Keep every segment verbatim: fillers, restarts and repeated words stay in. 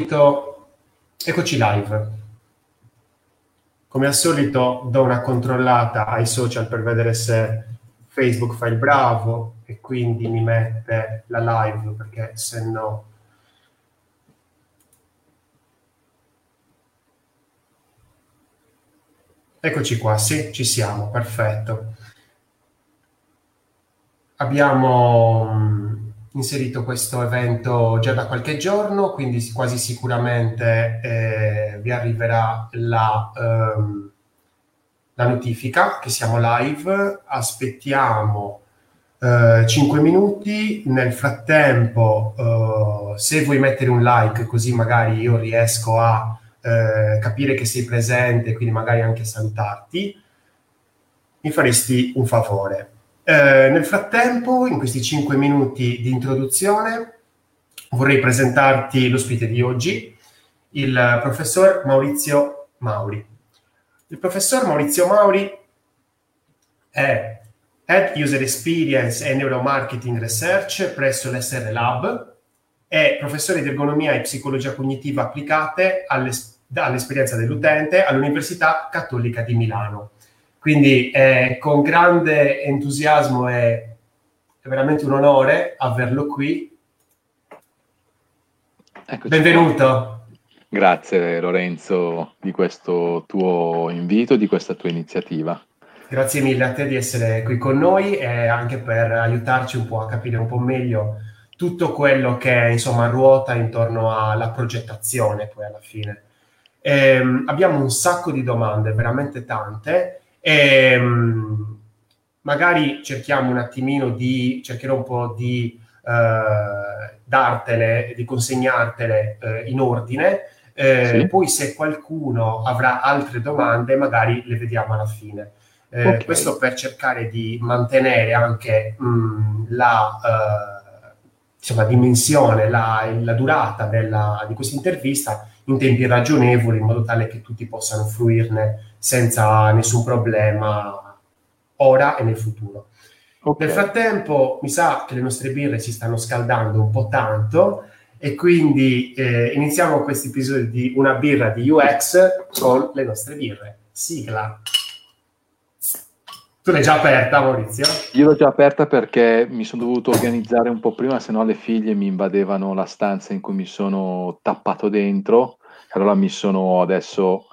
Eccoci live. Come al solito do una controllata ai social per vedere se Facebook fa il bravo e quindi mi mette la live, perché se no eccoci qua, sì, ci siamo, perfetto. Abbiamo inserito questo evento già da qualche giorno, quindi quasi sicuramente eh, vi arriverà la, ehm, la notifica che siamo live. Aspettiamo eh, cinque minuti, nel frattempo eh, se vuoi mettere un like, così magari io riesco a eh, capire che sei presente, quindi magari anche salutarti, mi faresti un favore. Eh, nel frattempo, in questi cinque minuti di introduzione, vorrei presentarti l'ospite di oggi, il professor Maurizio Mauri. Il professor Maurizio Mauri è Head User Experience e Neuromarketing Research presso l'S R Lab, è professore di ergonomia e psicologia cognitiva applicate all'es- all'esperienza dell'utente all'Università Cattolica di Milano. Quindi eh, con grande entusiasmo è, è veramente un onore averlo qui. Eccoci. Benvenuto. Grazie Lorenzo di questo tuo invito, di questa tua iniziativa. Grazie mille a te di essere qui con noi e anche per aiutarci un po' a capire un po' meglio tutto quello che insomma ruota intorno alla progettazione poi alla fine. Eh, abbiamo un sacco di domande, veramente tante. E magari cerchiamo un attimino di, cercherò un po' di eh, dartele, di consegnartele eh, in ordine, eh, sì. Poi se qualcuno avrà altre domande magari le vediamo alla fine. Eh, okay. Questo per cercare di mantenere anche mh, la eh, insomma, dimensione, la, la durata della, di questa intervista in tempi ragionevoli, in modo tale che tutti possano fruirne senza nessun problema ora e nel futuro. Okay. Nel frattempo mi sa che le nostre birre si stanno scaldando un po' tanto e quindi eh, iniziamo questo episodio di Una birra di U X con le nostre birre. Sigla. Tu l'hai già aperta, Maurizio? Io l'ho già aperta perché mi sono dovuto organizzare un po' prima, se no le figlie mi invadevano la stanza in cui mi sono tappato dentro. Allora mi sono adesso...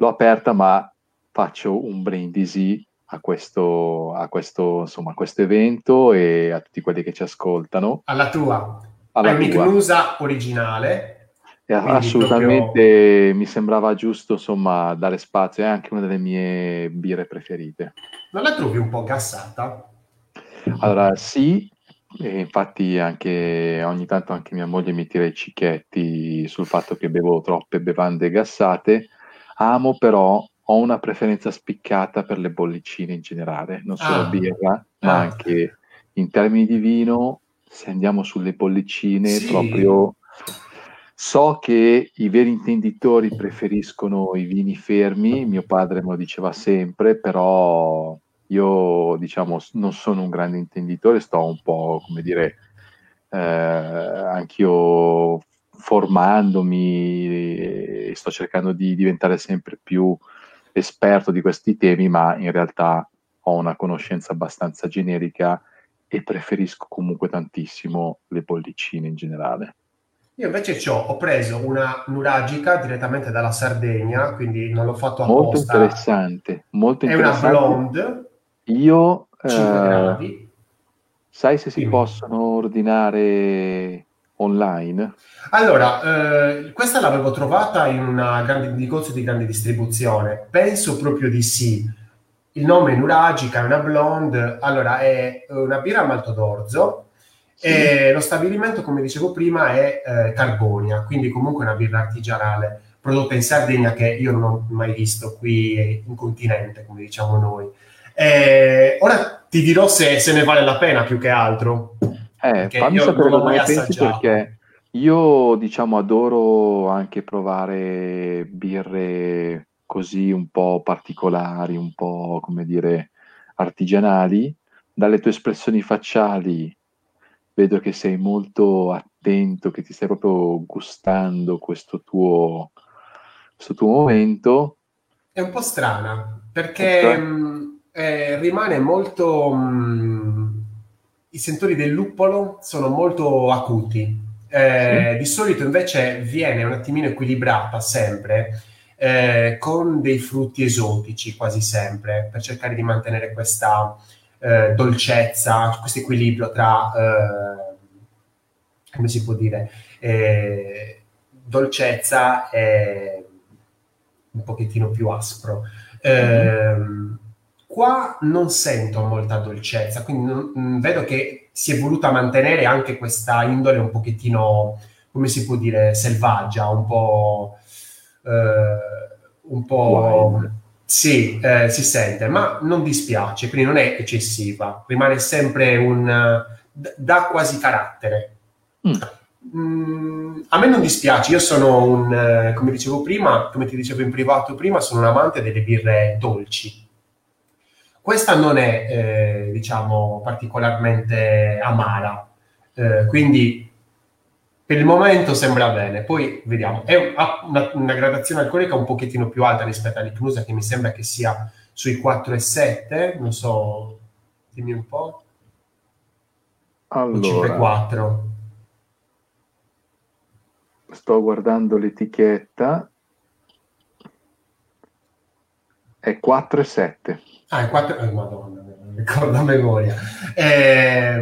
L'ho aperta, ma faccio un brindisi a questo, a questo, insomma, a questo evento e a tutti quelli che ci ascoltano. Alla tua, alla McNusa originale. Eh, assolutamente, proprio... mi sembrava giusto, insomma, dare spazio. È anche una delle mie birre preferite. Non la trovi un po' gassata? Allora, sì. E infatti anche ogni tanto anche mia moglie mi tira i cicchetti sul fatto che bevo troppe bevande gassate. Amo, però ho una preferenza spiccata per le bollicine in generale, non solo ah, birra, ma ah. anche in termini di vino, se andiamo sulle bollicine, sì. proprio so che i veri intenditori preferiscono i vini fermi, mio padre me lo diceva sempre, però io diciamo non sono un grande intenditore, sto un po', come dire, eh, anch'io formandomi e sto cercando di diventare sempre più esperto di questi temi, ma in realtà ho una conoscenza abbastanza generica e preferisco comunque tantissimo le bollicine in generale. Io invece c'ho, ho preso una Nuragica direttamente dalla Sardegna, quindi non l'ho fatto apposta. Molto interessante, molto interessante. È una blonde. Io, eh, sai se si Dimmi. possono ordinare... online? Allora, eh, questa l'avevo trovata in una grande, un negozio di grande distribuzione, penso proprio di sì. Il nome è Nuragica, è una blonde, allora è una birra a malto d'orzo, sì. E lo stabilimento, come dicevo prima, è eh, Carbonia, quindi comunque una birra artigianale, prodotta in Sardegna, che io non ho mai visto qui in continente, come diciamo noi. E ora ti dirò se, se ne vale la pena più che altro. Eh, fammi sapere come pensi, perché io diciamo adoro anche provare birre così un po' particolari, un po' come dire artigianali. Dalle tue espressioni facciali vedo che sei molto attivo attento, che ti stai proprio gustando questo tuo, questo tuo momento. È un po' strana, perché okay. mh, eh, rimane molto... Mh, i sentori del luppolo sono molto acuti. Eh, sì. Di solito invece viene un attimino equilibrata sempre eh, con dei frutti esotici quasi sempre, per cercare di mantenere questa eh, dolcezza, questo equilibrio tra eh, come si può dire eh, dolcezza e un pochettino più aspro. Eh, mm. Qua non sento molta dolcezza, quindi non, vedo che si è voluta mantenere anche questa indole un pochettino, come si può dire, selvaggia, un po'... Eh, un po' wow. Sì, eh, si sente, ma non dispiace, quindi non è eccessiva, rimane sempre un... dà quasi carattere. Mm. Mm, a me non dispiace, io sono un... come dicevo prima, come ti dicevo in privato prima, sono un amante delle birre dolci. Questa non è, eh, diciamo, particolarmente amara, eh, quindi per il momento sembra bene. Poi vediamo, è, ha una, una gradazione alcolica un pochettino più alta rispetto all'ICNUSA, che mi sembra che sia sui quattro virgola sette, non so, dimmi un po'. Allora, cinque virgola quattro. Sto guardando l'etichetta, è quattro virgola sette. Ah, è quattro... Oh, madonna, non ricordo a memoria. Eh,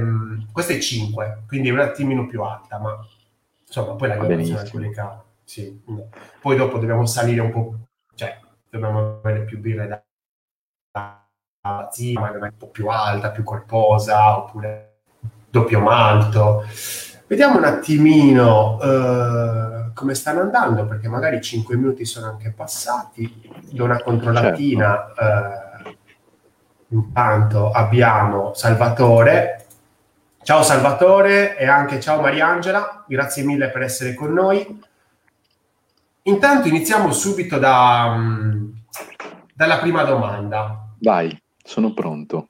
questa è cinque, quindi è un attimino più alta, ma insomma, poi la gradazione alcolica... Sì. Poi dopo dobbiamo salire un po'... Cioè, dobbiamo avere più birre da... da sì, magari un po' più alta, più corposa, oppure doppio malto. Vediamo un attimino eh, come stanno andando, perché magari cinque minuti sono anche passati. Do una controllatina... Certo. Eh, Intanto abbiamo Salvatore. Ciao Salvatore, e anche ciao Mariangela, grazie mille per essere con noi. Intanto iniziamo subito da, dalla prima domanda. Vai, sono pronto.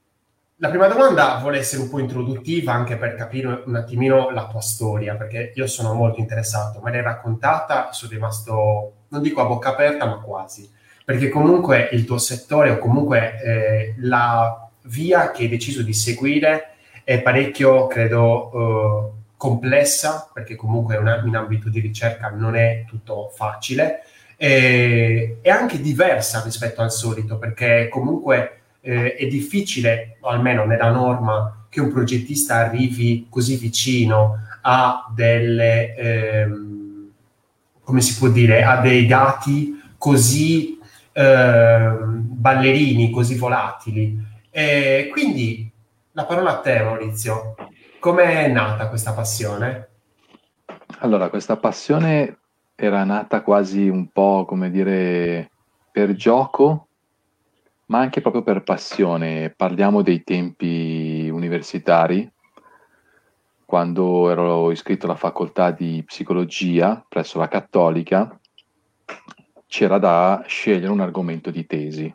La prima domanda vuole essere un po' introduttiva, anche per capire un attimino la tua storia, perché io sono molto interessato, me l'hai raccontata, sono rimasto, non dico a bocca aperta, ma quasi. Perché comunque il tuo settore, o comunque eh, la via che hai deciso di seguire, è parecchio, credo, eh, complessa, perché comunque è una, in ambito di ricerca non è tutto facile, e, è anche diversa rispetto al solito, perché comunque eh, è difficile, o almeno nella norma, che un progettista arrivi così vicino a delle, eh, come si può dire, a dei dati così... Uh, ballerini così volatili. E quindi la parola a te, Maurizio. Come è nata questa passione? Allora, questa passione era nata quasi un po', come dire, per gioco, ma anche proprio per passione. Parliamo dei tempi universitari, quando ero iscritto alla facoltà di psicologia presso la Cattolica. C'era da scegliere un argomento di tesi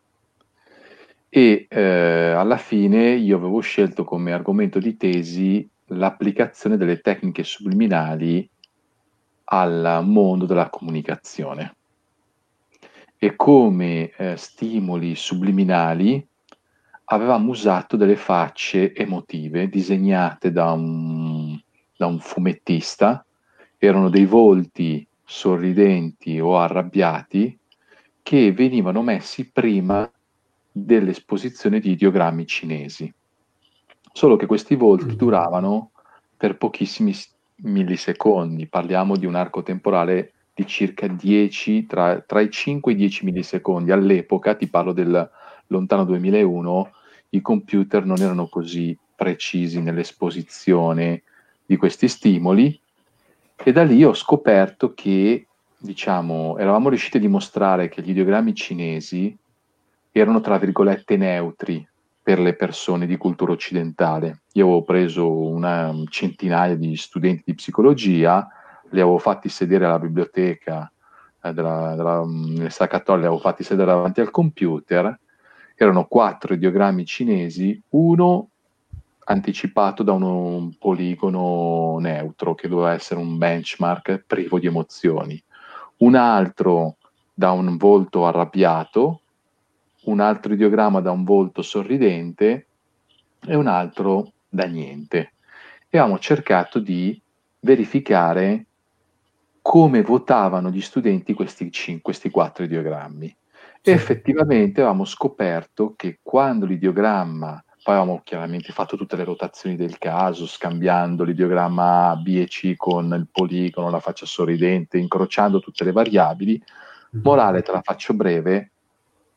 e eh, alla fine io avevo scelto come argomento di tesi l'applicazione delle tecniche subliminali al mondo della comunicazione e come eh, stimoli subliminali avevamo usato delle facce emotive disegnate da un, da un fumettista, erano dei volti sorridenti o arrabbiati che venivano messi prima dell'esposizione di ideogrammi cinesi, solo che questi volti duravano per pochissimi millisecondi, parliamo di un arco temporale di circa dieci, tra, tra i cinque e i dieci millisecondi. All'epoca, ti parlo del lontano duemilauno, i computer non erano così precisi nell'esposizione di questi stimoli. E da lì ho scoperto che, diciamo, eravamo riusciti a dimostrare che gli ideogrammi cinesi erano, tra virgolette, neutri per le persone di cultura occidentale. Io avevo preso una centinaia di studenti di psicologia, li avevo fatti sedere alla biblioteca eh, della, della Università Cattolica, li avevo fatti sedere davanti al computer, erano quattro ideogrammi cinesi, uno anticipato da un poligono neutro che doveva essere un benchmark privo di emozioni, un altro da un volto arrabbiato, un altro ideogramma da un volto sorridente e un altro da niente. E abbiamo cercato di verificare come votavano gli studenti questi, cinque, questi quattro ideogrammi. Sì. E effettivamente avevamo scoperto che quando l'ideogramma, poi avevamo chiaramente fatto tutte le rotazioni del caso, scambiando l'ideogramma A, B e C con il poligono, la faccia sorridente, incrociando tutte le variabili, morale te la faccio breve,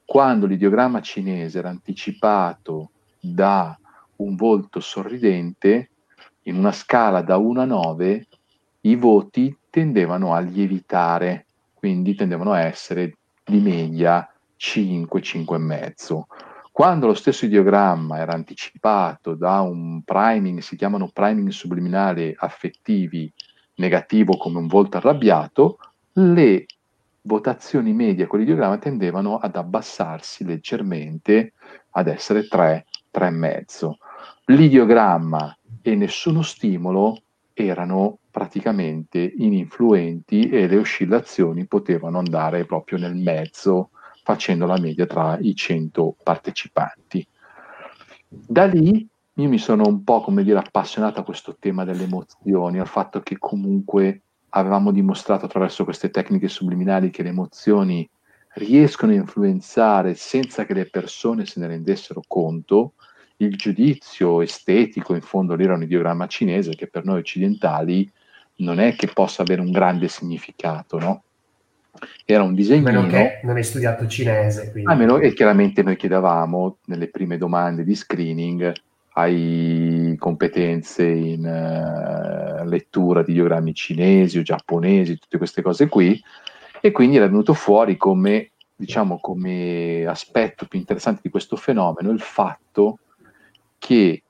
quando l'ideogramma cinese era anticipato da un volto sorridente, in una scala da uno a nove, i voti tendevano a lievitare, quindi tendevano a essere di media cinque, cinque e mezzo. Quando lo stesso ideogramma era anticipato da un priming, si chiamano priming subliminali affettivi, negativo come un volto arrabbiato, le votazioni medie con l'ideogramma tendevano ad abbassarsi leggermente, ad essere tre, tre e mezzo. L'ideogramma e nessuno stimolo erano praticamente ininfluenti e le oscillazioni potevano andare proprio nel mezzo, facendo la media tra i cento partecipanti. Da lì io mi sono un po', come dire, appassionato a questo tema delle emozioni, al fatto che comunque avevamo dimostrato attraverso queste tecniche subliminali che le emozioni riescono a influenzare senza che le persone se ne rendessero conto, il giudizio estetico, in fondo lì era un ideogramma cinese che per noi occidentali non è che possa avere un grande significato, no? Era un disegnino. A meno che non hai studiato cinese, quindi. A meno, e chiaramente noi chiedevamo nelle prime domande di screening hai competenze in uh, lettura di ideogrammi cinesi o giapponesi, tutte queste cose qui, e quindi era venuto fuori come, diciamo, come aspetto più interessante di questo fenomeno il fatto che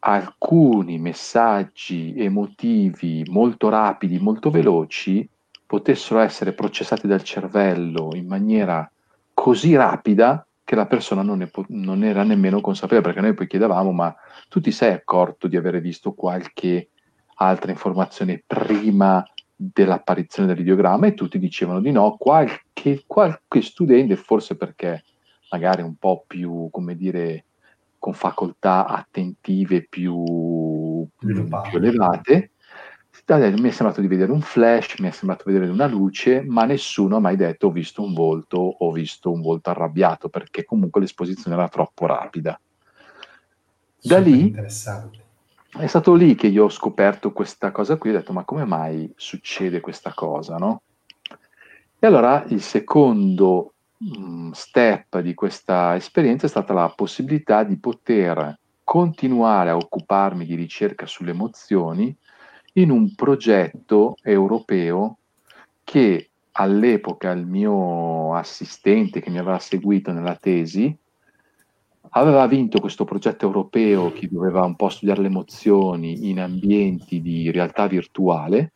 alcuni messaggi emotivi molto rapidi, molto veloci potessero essere processati dal cervello in maniera così rapida che la persona non, ne po- non era nemmeno consapevole, perché noi poi chiedevamo: ma tu ti sei accorto di aver visto qualche altra informazione prima dell'apparizione dell'ideogramma? E tutti dicevano di no, qualche, qualche studente, forse perché magari un po' più, come dire, con facoltà attentive più, più, più elevate. Mi è sembrato di vedere un flash, mi è sembrato vedere una luce, ma nessuno ha mai detto ho visto un volto, ho visto un volto arrabbiato, perché comunque l'esposizione era troppo rapida. Da lì è stato lì che io ho scoperto questa cosa qui, ho detto ma come mai succede questa cosa, no? E allora il secondo mh, step di questa esperienza è stata la possibilità di poter continuare a occuparmi di ricerca sulle emozioni in un progetto europeo che all'epoca il mio assistente che mi aveva seguito nella tesi aveva vinto questo progetto europeo che doveva un po' studiare le emozioni in ambienti di realtà virtuale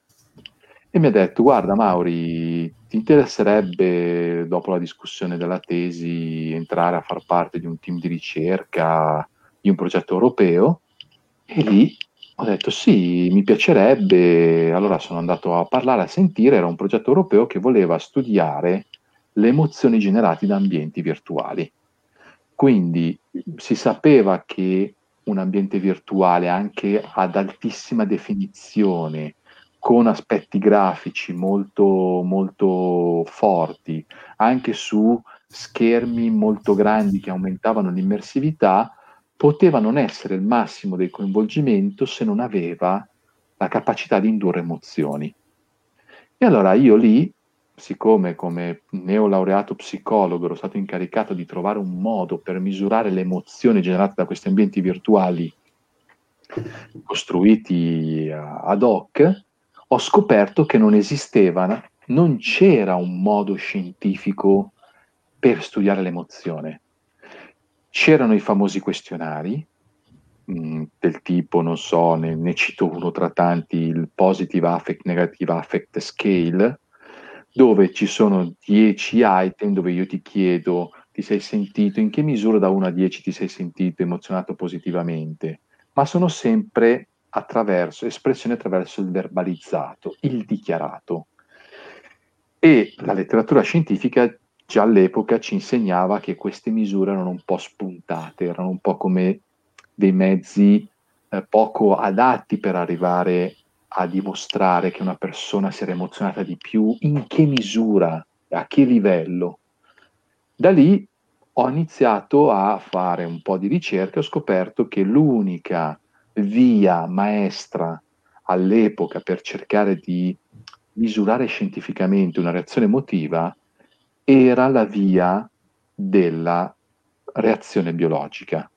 e mi ha detto guarda Mauri, ti interesserebbe dopo la discussione della tesi entrare a far parte di un team di ricerca di un progetto europeo? E lì ho detto sì, mi piacerebbe. Allora sono andato a parlare, a sentire, era un progetto europeo che voleva studiare le emozioni generate da ambienti virtuali. Quindi si sapeva che un ambiente virtuale anche ad altissima definizione, con aspetti grafici molto, molto forti, anche su schermi molto grandi che aumentavano l'immersività, poteva non essere il massimo del coinvolgimento se non aveva la capacità di indurre emozioni. E allora io lì, siccome come neolaureato psicologo ero stato incaricato di trovare un modo per misurare le emozioni generate da questi ambienti virtuali costruiti ad hoc, ho scoperto che non esisteva, non c'era un modo scientifico per studiare l'emozione. C'erano i famosi questionari mh, del tipo, non so, ne, ne cito uno tra tanti, il Positive Affect, Negative Affect Scale, dove ci sono dieci item dove io ti chiedo ti sei sentito, in che misura da uno a dieci ti sei sentito emozionato positivamente, ma sono sempre attraverso espressioni, attraverso il verbalizzato, il dichiarato. E la letteratura scientifica già all'epoca ci insegnava che queste misure erano un po' spuntate, erano un po' come dei mezzi eh, poco adatti per arrivare a dimostrare che una persona si era emozionata di più, in che misura, a che livello. Da lì ho iniziato a fare un po' di ricerca e ho scoperto che l'unica via maestra all'epoca per cercare di misurare scientificamente una reazione emotiva era la via della reazione biologica.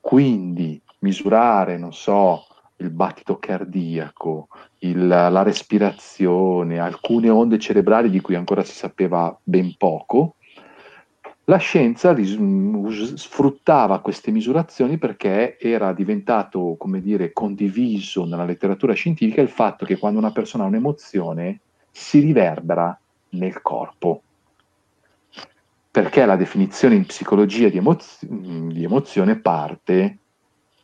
Quindi misurare, non so, il battito cardiaco, il, la respirazione, alcune onde cerebrali di cui ancora si sapeva ben poco. La scienza sfruttava queste misurazioni perché era diventato, come dire, condiviso nella letteratura scientifica il fatto che quando una persona ha un'emozione si riverbera nel corpo. Perché la definizione in psicologia di, emozio- di emozione parte,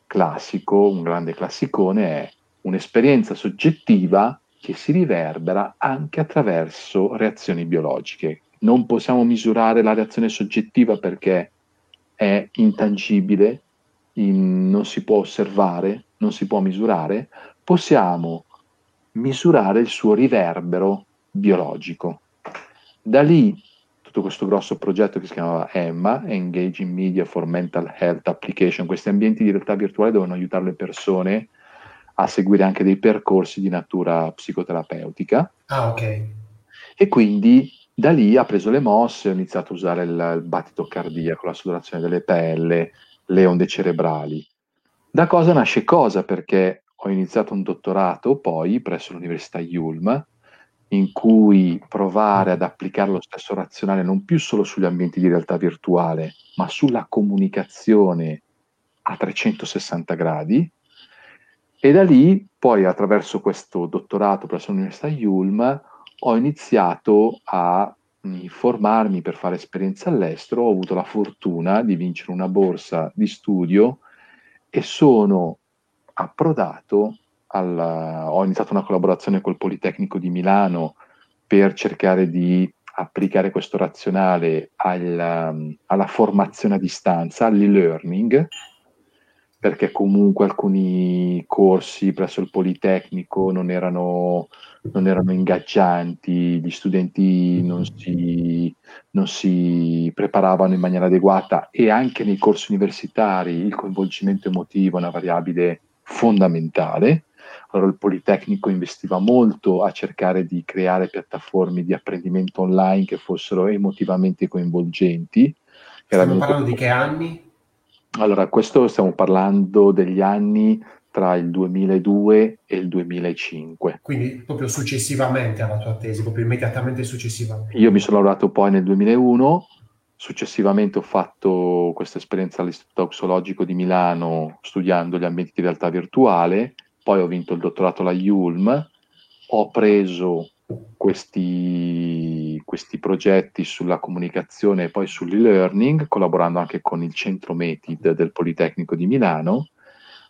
classico, un grande classicone, è un'esperienza soggettiva che si riverbera anche attraverso reazioni biologiche. Non possiamo misurare la reazione soggettiva perché è intangibile, in, non si può osservare, non si può misurare. Possiamo misurare il suo riverbero biologico. Da lì tutto questo grosso progetto che si chiamava EMMA, Engaging Media for Mental Health Application, questi ambienti di realtà virtuale dovevano aiutare le persone a seguire anche dei percorsi di natura psicoterapeutica. Ah, ok. E quindi da lì ha preso le mosse, ho iniziato a usare il, il battito cardiaco, la sudorazione delle pelle, le onde cerebrali. Da cosa nasce cosa? Perché ho iniziato un dottorato poi presso l'Università I U L M, in cui provare ad applicare lo stesso razionale non più solo sugli ambienti di realtà virtuale, ma sulla comunicazione a trecentosessanta gradi. E da lì, poi attraverso questo dottorato presso l'Università I U L M, ho iniziato a formarmi per fare esperienza all'estero, ho avuto la fortuna di vincere una borsa di studio e sono approdato, alla... ho iniziato una collaborazione col Politecnico di Milano per cercare di applicare questo razionale alla, alla formazione a distanza, all'e-learning, perché comunque alcuni corsi presso il Politecnico non erano, non erano ingaggianti, gli studenti non si, non si preparavano in maniera adeguata e anche nei corsi universitari il coinvolgimento emotivo è una variabile fondamentale. Allora il Politecnico investiva molto a cercare di creare piattaforme di apprendimento online che fossero emotivamente coinvolgenti. Stiamo parlando di che anni? Allora, questo stiamo parlando degli anni tra il duemiladue e il duemilacinque. Quindi proprio successivamente alla tua tesi, proprio immediatamente successivamente. Io mi sono laureato poi nel duemilauno, successivamente ho fatto questa esperienza all'Istituto Auxologico di Milano studiando gli ambienti di realtà virtuale, poi ho vinto il dottorato alla I U L M, ho preso questi, questi progetti sulla comunicazione e poi sull'e-learning, collaborando anche con il centro METID del Politecnico di Milano.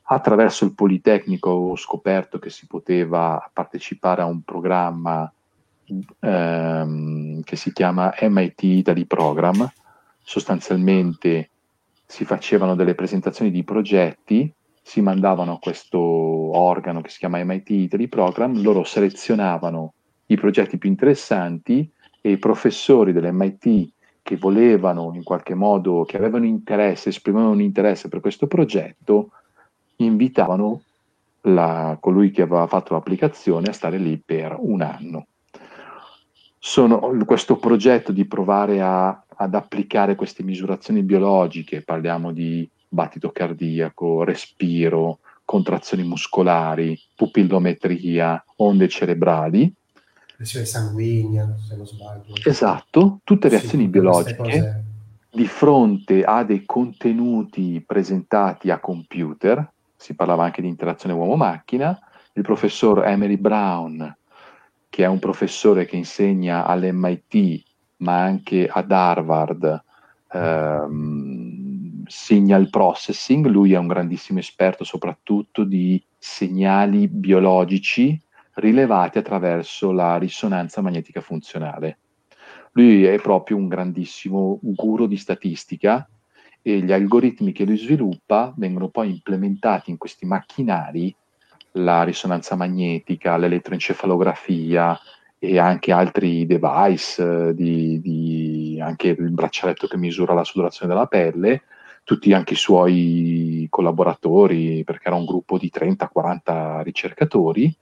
Attraverso il Politecnico ho scoperto che si poteva partecipare a un programma ehm, che si chiama M I T Italy Program. Sostanzialmente si facevano delle presentazioni di progetti, si mandavano a questo organo che si chiama M I T Italy Program, loro selezionavano i progetti più interessanti e i professori dell'M I T che volevano in qualche modo, che avevano interesse, esprimevano un interesse per questo progetto, invitavano la, colui che aveva fatto l'applicazione a stare lì per un anno. Sono, questo progetto di provare a, ad applicare queste misurazioni biologiche, parliamo di battito cardiaco, respiro, contrazioni muscolari, pupillometria, onde cerebrali, pressione sanguigna, se non sbaglio. Esatto, tutte reazioni sì, biologiche di fronte a dei contenuti presentati a computer, si parlava anche di interazione uomo-macchina. Il professor Emery Brown, che è un professore che insegna all'M I T ma anche ad Harvard, ehm, signal processing. Lui è un grandissimo esperto soprattutto di segnali biologici rilevati attraverso la risonanza magnetica funzionale. Lui è proprio un grandissimo guru di statistica e gli algoritmi che lui sviluppa vengono poi implementati in questi macchinari, la risonanza magnetica, l'elettroencefalografia e anche altri device, di, di, anche il braccialetto che misura la sudorazione della pelle, tutti anche i suoi collaboratori, perché era un gruppo di trenta quaranta ricercatori.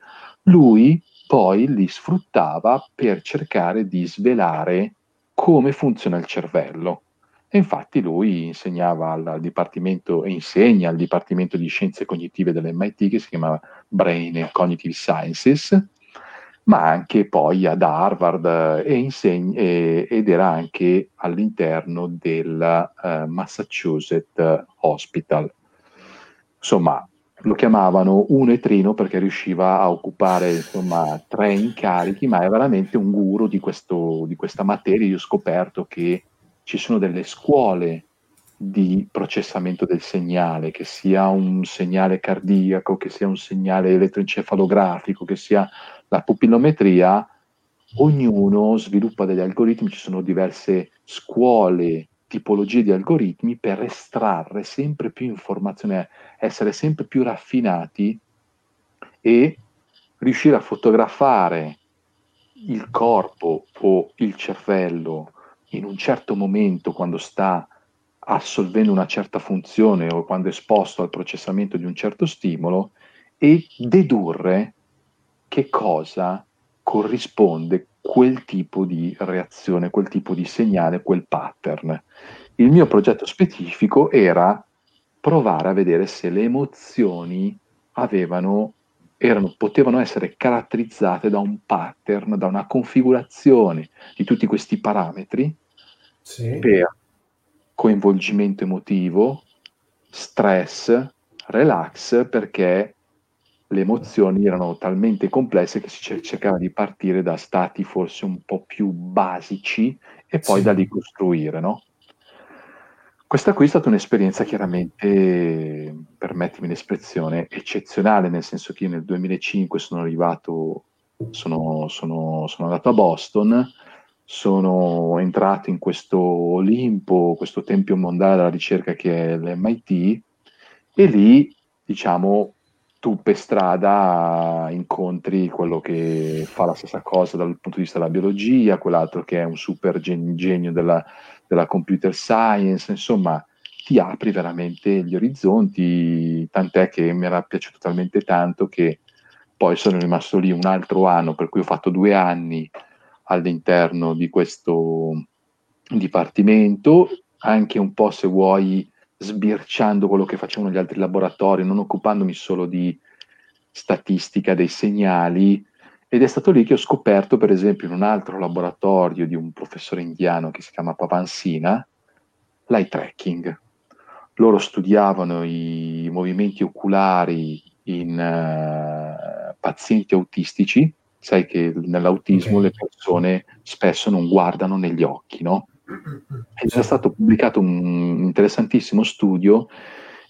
Lui poi li sfruttava per cercare di svelare come funziona il cervello. E infatti lui insegnava al dipartimento e insegna al dipartimento di scienze cognitive dell'M I T, che si chiama Brain and Cognitive Sciences, ma anche poi ad Harvard e insegna, e, ed era anche all'interno del uh, Massachusetts Hospital. Insomma, lo chiamavano un etrino perché riusciva a occupare insomma tre incarichi, ma è veramente un guru di, questo, di questa materia. Io ho scoperto che ci sono delle scuole di processamento del segnale, che sia un segnale cardiaco, che sia un segnale elettroencefalografico, che sia la pupillometria, ognuno sviluppa degli algoritmi, ci sono diverse scuole, tipologie di algoritmi per estrarre sempre più informazione, essere sempre più raffinati e riuscire a fotografare il corpo o il cervello in un certo momento, quando sta assolvendo una certa funzione o quando è esposto al processamento di un certo stimolo, e dedurre che cosa corrisponde quel tipo di reazione, quel tipo di segnale, quel pattern. Il mio progetto specifico era provare a vedere se le emozioni avevano, erano, potevano essere caratterizzate da un pattern, da una configurazione di tutti questi parametri, sì, per coinvolgimento emotivo, stress, relax, perché le emozioni erano talmente complesse che si cercava di partire da stati forse un po' più basici e poi sì, da lì costruire, no? Questa qui è stata un'esperienza chiaramente, permettimi l'espressione, eccezionale, nel senso che io nel duemilacinque sono arrivato, sono, sono, sono andato a Boston, sono entrato in questo Olimpo, questo tempio mondiale della ricerca che è l'M I T, e lì, diciamo, tu per strada incontri quello che fa la stessa cosa dal punto di vista della biologia, quell'altro che è un super gen- genio della, della computer science, insomma ti apri veramente gli orizzonti, tant'è che mi era piaciuto talmente tanto che poi sono rimasto lì un altro anno, per cui ho fatto due anni all'interno di questo dipartimento, anche un po', se vuoi, sbirciando quello che facevano gli altri laboratori, non occupandomi solo di statistica dei segnali. Ed è stato lì che ho scoperto, per esempio, in un altro laboratorio di un professore indiano che si chiama Pavansina, l'eye tracking. Loro studiavano i movimenti oculari in uh, pazienti autistici. Sai che nell'autismo okay, le persone spesso non guardano negli occhi, no? Era stato pubblicato un interessantissimo studio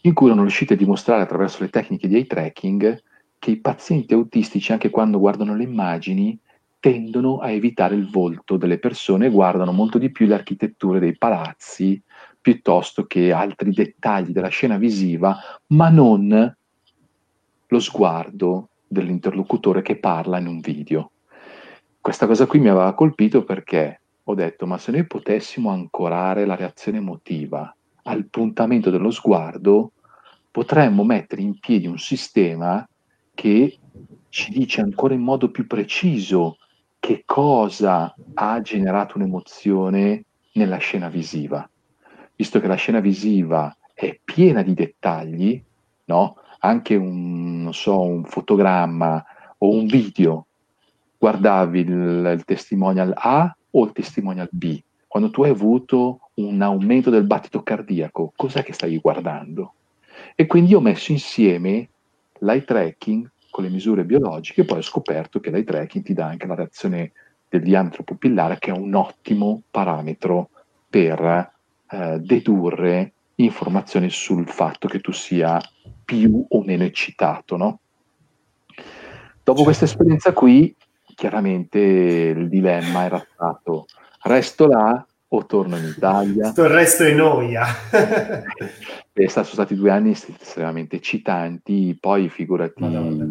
in cui erano riusciti a dimostrare attraverso le tecniche di eye tracking che i pazienti autistici, anche quando guardano le immagini, tendono a evitare il volto delle persone e guardano molto di più le architetture dei palazzi piuttosto che altri dettagli della scena visiva, ma non lo sguardo dell'interlocutore che parla in un video. Questa cosa qui mi aveva colpito, perché ho detto, ma se noi potessimo ancorare la reazione emotiva al puntamento dello sguardo, potremmo mettere in piedi un sistema che ci dice ancora in modo più preciso che cosa ha generato un'emozione nella scena visiva. Visto che la scena visiva è piena di dettagli, no? Anche un, non so, un fotogramma o un video, guardavi il, il testimonial A o il testimonial B, quando tu hai avuto un aumento del battito cardiaco, cos'è che stavi guardando? E quindi ho messo insieme l'eye tracking con le misure biologiche e poi ho scoperto che l'eye tracking ti dà anche la reazione del diametro pupillare, che è un ottimo parametro per eh, dedurre informazioni sul fatto che tu sia più o meno eccitato, no? Dopo certo. questa esperienza qui, chiaramente il dilemma era stato: resto là o torno in Italia? Tutto il resto è noia. E sono stati due anni estremamente eccitanti, poi figurati, Madonna.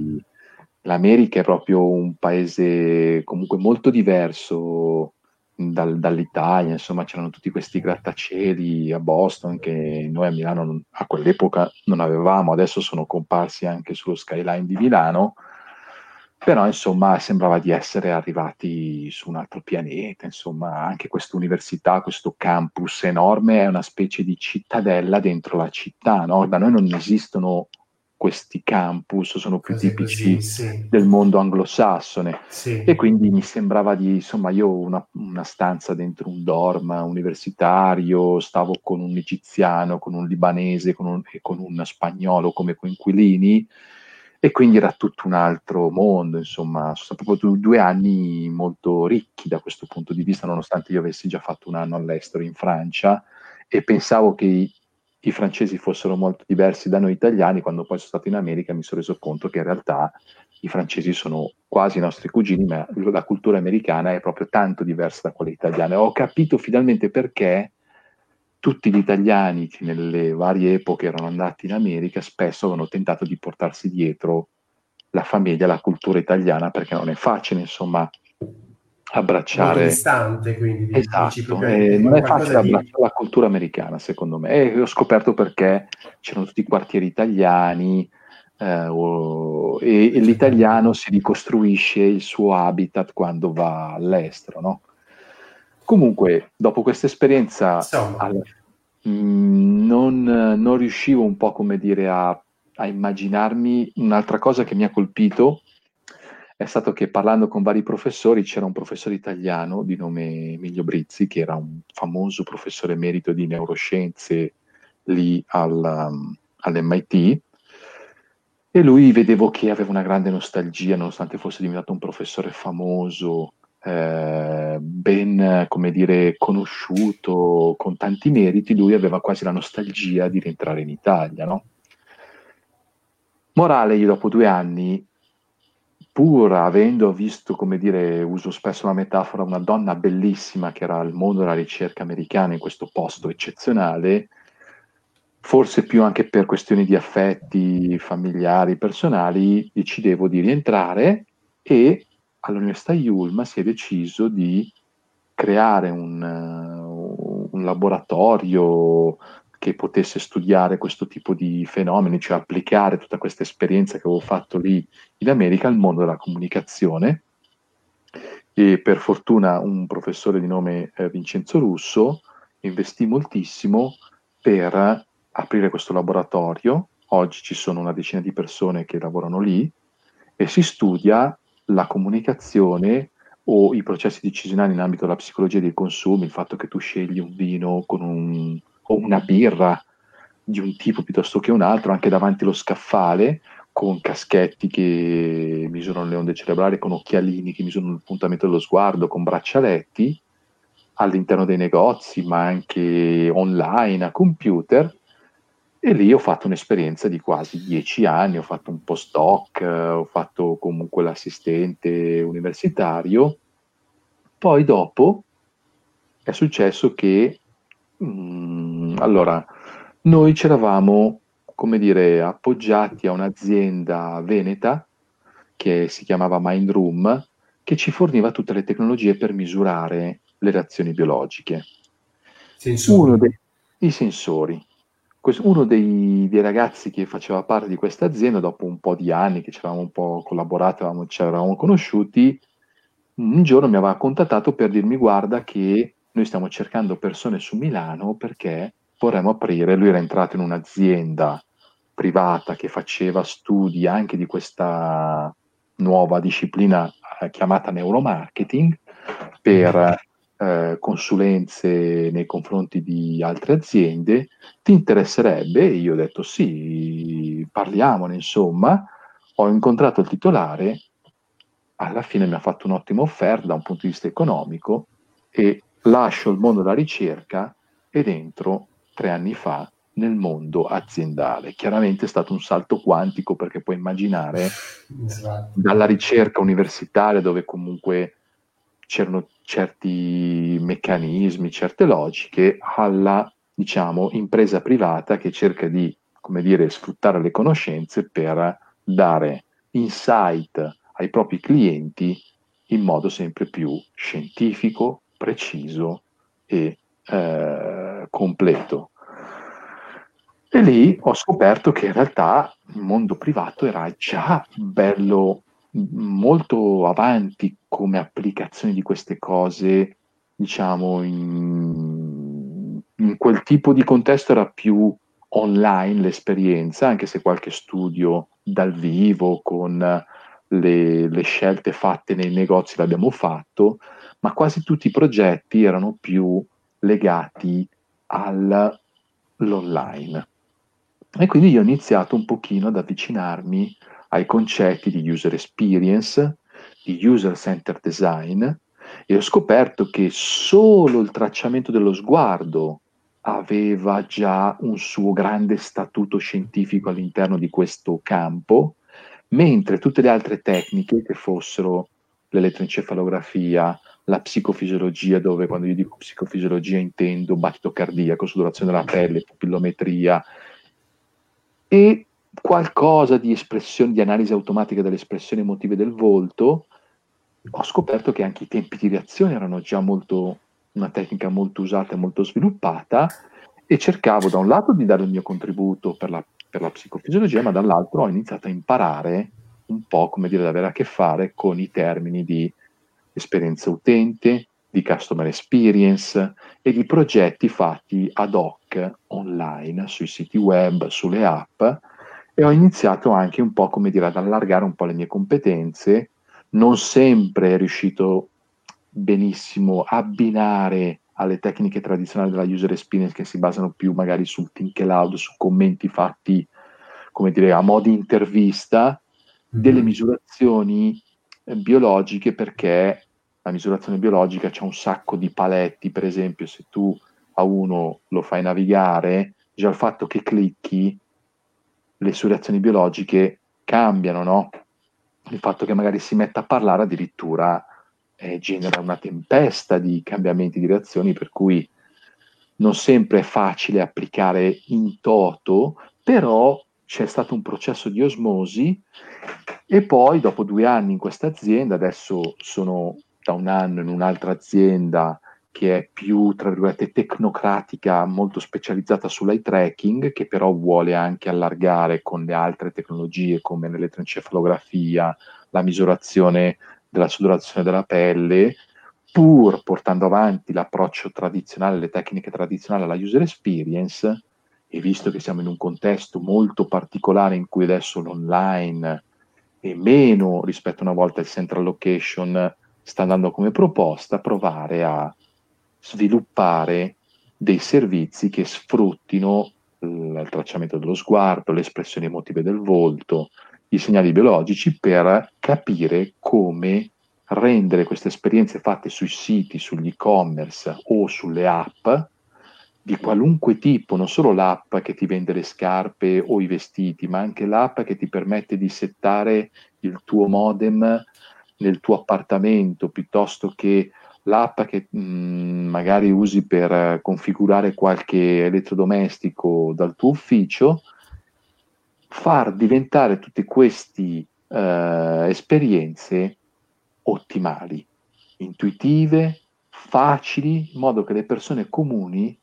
L'America è proprio un paese comunque molto diverso dal, dall'Italia, insomma c'erano tutti questi grattacieli a Boston che noi a Milano non, a quell'epoca non avevamo, adesso sono comparsi anche sullo skyline di Milano, però insomma sembrava di essere arrivati su un altro pianeta, insomma anche questa università, questo campus enorme è una specie di cittadella dentro la città, no? Da noi non esistono questi campus, sono più così, tipici così, sì. del mondo anglosassone, sì. e quindi mi sembrava di, insomma io una, una stanza dentro un dorm universitario, stavo con un egiziano, con un libanese, con un, e con un spagnolo come coinquilini, e quindi era tutto un altro mondo, insomma, sono stati proprio due anni molto ricchi da questo punto di vista, nonostante io avessi già fatto un anno all'estero in Francia, e pensavo che i, i francesi fossero molto diversi da noi italiani, quando poi sono stato in America mi sono reso conto che in realtà i francesi sono quasi i nostri cugini, ma la cultura americana è proprio tanto diversa da quella italiana. Ho capito finalmente perché tutti gli italiani che nelle varie epoche erano andati in America spesso avevano tentato di portarsi dietro la famiglia, la cultura italiana, perché non è facile, insomma, abbracciare... Molto distante, quindi. Esatto, eh, non è facile di... abbracciare la cultura americana, secondo me. E ho scoperto perché c'erano tutti i quartieri italiani, eh, o, e, e l'italiano si ricostruisce il suo habitat quando va all'estero, no? Comunque, dopo questa esperienza, alla, mh, non, non riuscivo un po', come dire, a, a immaginarmi. Un'altra cosa che mi ha colpito è stato che, parlando con vari professori, c'era un professore italiano di nome Emilio Brizzi, che era un famoso professore emerito di neuroscienze lì al, all'M I T, e lui vedevo che aveva una grande nostalgia, nonostante fosse diventato un professore famoso, Eh, ben, come dire, conosciuto, con tanti meriti, lui aveva quasi la nostalgia di rientrare in Italia, no? Morale, io dopo due anni, pur avendo visto, come dire, uso spesso la metafora, una donna bellissima che era al mondo della ricerca americana in questo posto eccezionale, forse più anche per questioni di affetti familiari, personali, decidevo di rientrare, e all'Università I U L M si è deciso di creare un, uh, un laboratorio che potesse studiare questo tipo di fenomeni, cioè applicare tutta questa esperienza che avevo fatto lì in America al mondo della comunicazione. E per fortuna un professore di nome eh, Vincenzo Russo investì moltissimo per aprire questo laboratorio. Oggi ci sono una decina di persone che lavorano lì e si studia la comunicazione o i processi decisionali in ambito della psicologia dei consumi, il fatto che tu scegli un vino con un, o una birra di un tipo piuttosto che un altro, anche davanti allo scaffale, con caschetti che misurano le onde cerebrali, con occhialini che misurano l'appuntamento dello sguardo, con braccialetti, all'interno dei negozi, ma anche online, a computer. E lì ho fatto un'esperienza di quasi dieci anni, ho fatto un postdoc, ho fatto comunque l'assistente universitario. Poi dopo è successo che, mh, allora, noi c'eravamo, come dire, appoggiati a un'azienda veneta che si chiamava Mindroom, che ci forniva tutte le tecnologie per misurare le reazioni biologiche. Sensori. Uno dei i sensori. Uno dei, dei ragazzi che faceva parte di questa azienda, dopo un po' di anni che ci avevamo un po' collaborato, ci eravamo conosciuti, un giorno mi aveva contattato per dirmi: guarda che noi stiamo cercando persone su Milano perché vorremmo aprire, lui era entrato in un'azienda privata che faceva studi anche di questa nuova disciplina chiamata neuromarketing per... Eh, consulenze nei confronti di altre aziende, ti interesserebbe? E io ho detto sì, parliamone, insomma. Ho incontrato il titolare, alla fine mi ha fatto un'ottima offerta da un punto di vista economico, e lascio il mondo della ricerca, e dentro, tre anni fa, nel mondo aziendale. Chiaramente è stato un salto quantico, perché puoi immaginare, esatto, dalla ricerca universitaria, dove comunque c'erano certi meccanismi, certe logiche, alla, diciamo, impresa privata che cerca di, come dire, sfruttare le conoscenze per dare insight ai propri clienti in modo sempre più scientifico, preciso e eh, completo. E lì ho scoperto che in realtà il mondo privato era già bello, molto avanti come applicazione di queste cose, diciamo, in, in quel tipo di contesto era più online l'esperienza, anche se qualche studio dal vivo con le, le scelte fatte nei negozi l'abbiamo fatto, ma quasi tutti i progetti erano più legati all'online. E quindi io ho iniziato un pochino ad avvicinarmi ai concetti di user experience, di user-centered design, e ho scoperto che solo il tracciamento dello sguardo aveva già un suo grande statuto scientifico all'interno di questo campo, mentre tutte le altre tecniche, che fossero l'elettroencefalografia, la psicofisiologia, dove quando io dico psicofisiologia intendo battito cardiaco, sudorazione della pelle, pupillometria, e qualcosa di espressione, di analisi automatica delle espressioni emotive del volto, ho scoperto che anche i tempi di reazione erano già molto, una tecnica molto usata e molto sviluppata, e cercavo da un lato di dare il mio contributo per la, per la psicofisiologia, ma dall'altro ho iniziato a imparare un po', come dire, ad avere a che fare con i termini di esperienza utente, di customer experience e di progetti fatti ad hoc online sui siti web, sulle app, e ho iniziato anche un po', come dire, ad allargare un po' le mie competenze. Non sempre è riuscito benissimo abbinare alle tecniche tradizionali della user experience, che si basano più magari sul think aloud, su commenti fatti, come dire, a mo' di intervista, mm-hmm, delle misurazioni eh, biologiche, perché la misurazione biologica c'è un sacco di paletti. Per esempio, se tu a uno lo fai navigare, già il fatto che clicchi, le sue reazioni biologiche cambiano, no? Il fatto che magari si metta a parlare addirittura eh, genera una tempesta di cambiamenti di reazioni, per cui non sempre è facile applicare in toto, però c'è stato un processo di osmosi. E poi dopo due anni in questa azienda, adesso sono da un anno in un'altra azienda che è più, tra virgolette, tecnocratica, molto specializzata sull'eye tracking, che però vuole anche allargare con le altre tecnologie come l'elettroencefalografia, la misurazione della sudorazione della pelle, pur portando avanti l'approccio tradizionale, le tecniche tradizionali alla user experience. E visto che siamo in un contesto molto particolare in cui adesso l'online è meno rispetto a una volta, il central location sta andando come proposta, provare a sviluppare dei servizi che sfruttino il tracciamento dello sguardo, le espressioni emotive del volto, i segnali biologici, per capire come rendere queste esperienze fatte sui siti, sugli e-commerce o sulle app di qualunque tipo, non solo l'app che ti vende le scarpe o i vestiti, ma anche l'app che ti permette di settare il tuo modem nel tuo appartamento, piuttosto che l'app che mh, magari usi per configurare qualche elettrodomestico dal tuo ufficio. Far diventare tutte queste eh, esperienze ottimali, intuitive, facili, in modo che le persone comuni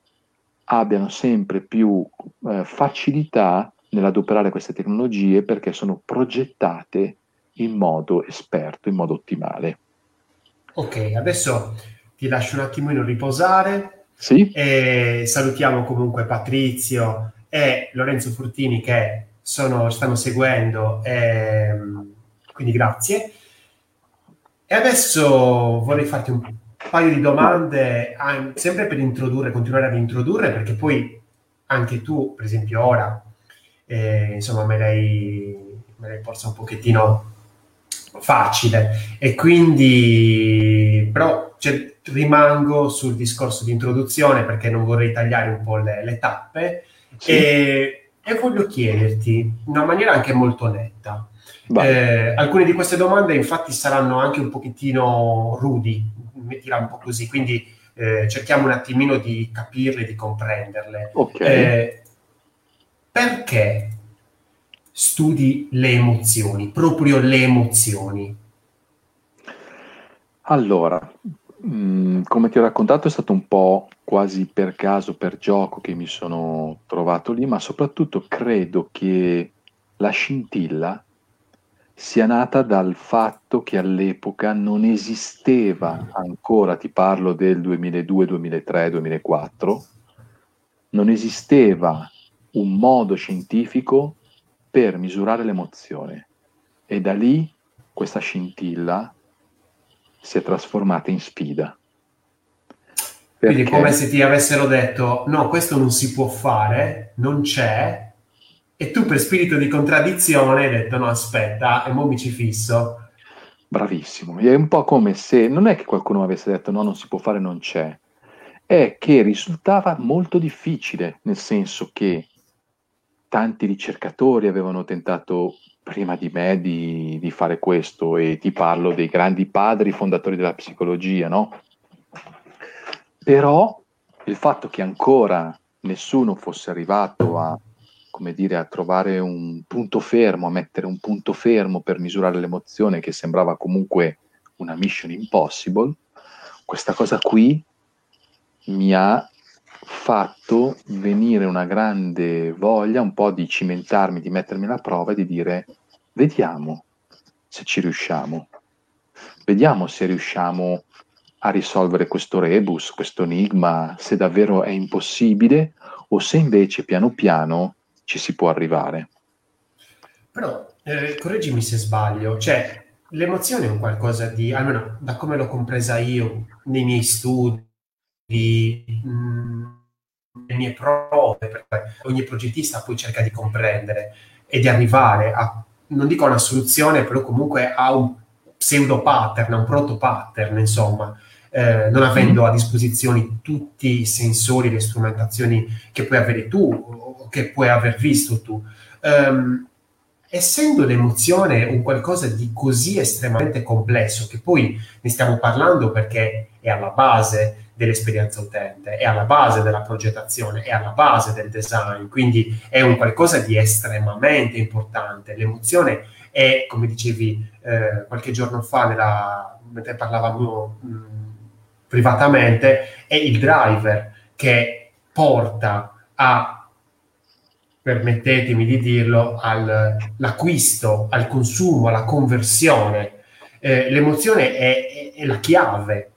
abbiano sempre più eh, facilità nell'adoperare queste tecnologie, perché sono progettate in modo esperto, in modo ottimale. Ok, adesso ti lascio un attimino riposare. Sì. E salutiamo comunque Patrizio e Lorenzo Furtini, che sono, stanno seguendo, e quindi grazie. E adesso vorrei farti un paio di domande, sempre per introdurre, continuare ad introdurre, perché poi anche tu, per esempio ora, eh, insomma, me l'hai, me l'hai forse un pochettino facile, e quindi però, cioè, rimango sul discorso di introduzione, perché non vorrei tagliare un po' le, le tappe, Sì. E, e voglio chiederti in una maniera anche molto netta. Eh, alcune di queste domande infatti saranno anche un pochettino rudi, mettila un po' così, quindi eh, cerchiamo un attimino di capirle, di comprenderle. Okay. Eh, perché studi le emozioni, proprio le emozioni? Allora, mh, come ti ho raccontato è stato un po' quasi per caso, per gioco che mi sono trovato lì, ma soprattutto credo che la scintilla sia nata dal fatto che all'epoca non esisteva ancora, ti parlo del duemiladue, duemilatré, duemilaquattro, non esisteva un modo scientifico per misurare l'emozione, e da lì questa scintilla si è trasformata in sfida. Perché? Quindi come se ti avessero detto no, questo non si può fare, non c'è. E tu per spirito di contraddizione hai detto no, aspetta, e mo mi ci fisso. Bravissimo. È un po' come se, non è che qualcuno avesse detto no, non si può fare, non c'è, è che risultava molto difficile, nel senso che tanti ricercatori avevano tentato prima di me di, di fare questo, e ti parlo dei grandi padri fondatori della psicologia, no? Però il fatto che ancora nessuno fosse arrivato a, come dire, a trovare un punto fermo, a mettere un punto fermo per misurare l'emozione, che sembrava comunque una mission impossible, questa cosa qui mi ha fatto venire una grande voglia, un po' di cimentarmi, di mettermi alla prova e di dire vediamo se ci riusciamo, vediamo se riusciamo a risolvere questo rebus, questo enigma, se davvero è impossibile o se invece piano piano ci si può arrivare. Però, eh, correggimi se sbaglio, cioè l'emozione è un qualcosa di, almeno da come l'ho compresa io nei miei studi, mh, le mie prove, perché ogni progettista poi cerca di comprendere e di arrivare a, non dico una soluzione, però comunque a un pseudo pattern, a un proto pattern, insomma. Eh, non avendo a disposizione tutti i sensori, le strumentazioni che puoi avere tu o che puoi aver visto tu, um, essendo l'emozione un qualcosa di così estremamente complesso, che poi ne stiamo parlando perché è alla base dell'esperienza utente, è alla base della progettazione, è alla base del design, quindi è un qualcosa di estremamente importante. L'emozione è, come dicevi eh, qualche giorno fa nella, mentre parlavamo mh, privatamente, è il driver che porta a, permettetemi di dirlo, al, all'acquisto, al consumo, alla conversione. Eh, l'emozione è, è, è la chiave,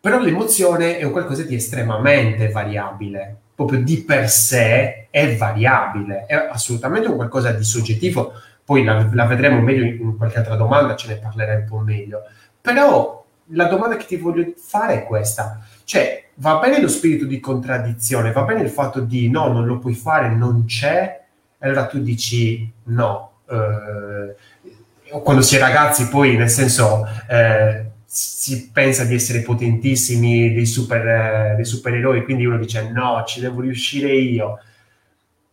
però l'emozione è un qualcosa di estremamente variabile, proprio di per sé è variabile, è assolutamente un qualcosa di soggettivo, poi la, la vedremo meglio in qualche altra domanda, ce ne parlerei un po' meglio, però la domanda che ti voglio fare è questa, cioè va bene lo spirito di contraddizione, va bene il fatto di no, non lo puoi fare, non c'è, e allora tu dici no, eh, quando si è ragazzi poi nel senso eh, si pensa di essere potentissimi, dei, super, eh, dei supereroi, quindi uno dice no, ci devo riuscire io,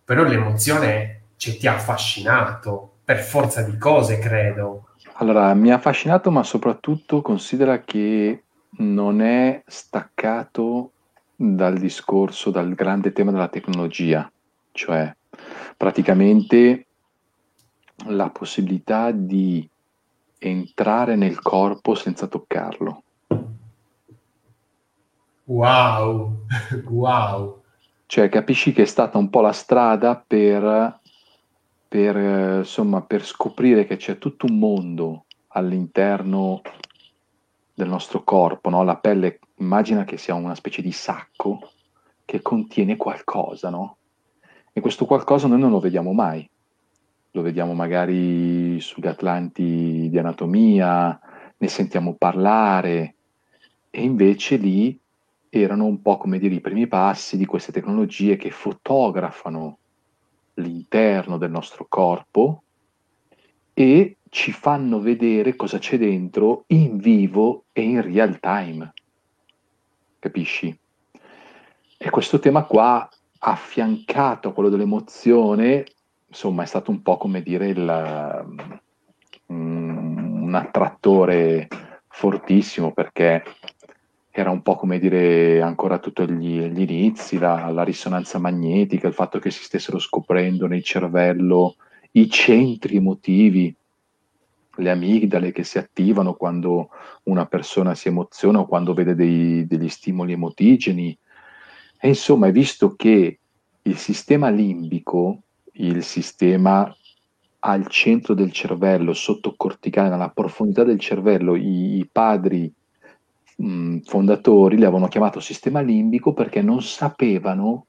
però l'emozione cioè, ti ha affascinato per forza di cose, credo. Allora, mi ha affascinato, ma soprattutto considera che non è staccato dal discorso, dal grande tema della tecnologia, cioè praticamente la possibilità di entrare nel corpo senza toccarlo. Wow, wow. Cioè capisci che è stata un po' la strada per... Per, insomma, per scoprire che c'è tutto un mondo all'interno del nostro corpo, no? La pelle, immagina che sia una specie di sacco che contiene qualcosa, no? E questo qualcosa noi non lo vediamo mai, lo vediamo magari sugli atlanti di anatomia, ne sentiamo parlare, e invece lì erano un po' come dire i primi passi di queste tecnologie che fotografano l'interno del nostro corpo e ci fanno vedere cosa c'è dentro in vivo e in real time, capisci? E questo tema qua affiancato a quello dell'emozione, insomma, è stato un po' come dire il, um, un attrattore fortissimo, perché era un po' come dire ancora tutto gli, gli inizi, la, la risonanza magnetica, il fatto che si stessero scoprendo nel cervello i centri emotivi, le amigdale che si attivano quando una persona si emoziona o quando vede dei, degli stimoli emotigeni. E insomma, visto che il sistema limbico, il sistema al centro del cervello, sottocorticale, nella profondità del cervello, i, i padri mh, fondatori li avevano chiamato sistema limbico perché non sapevano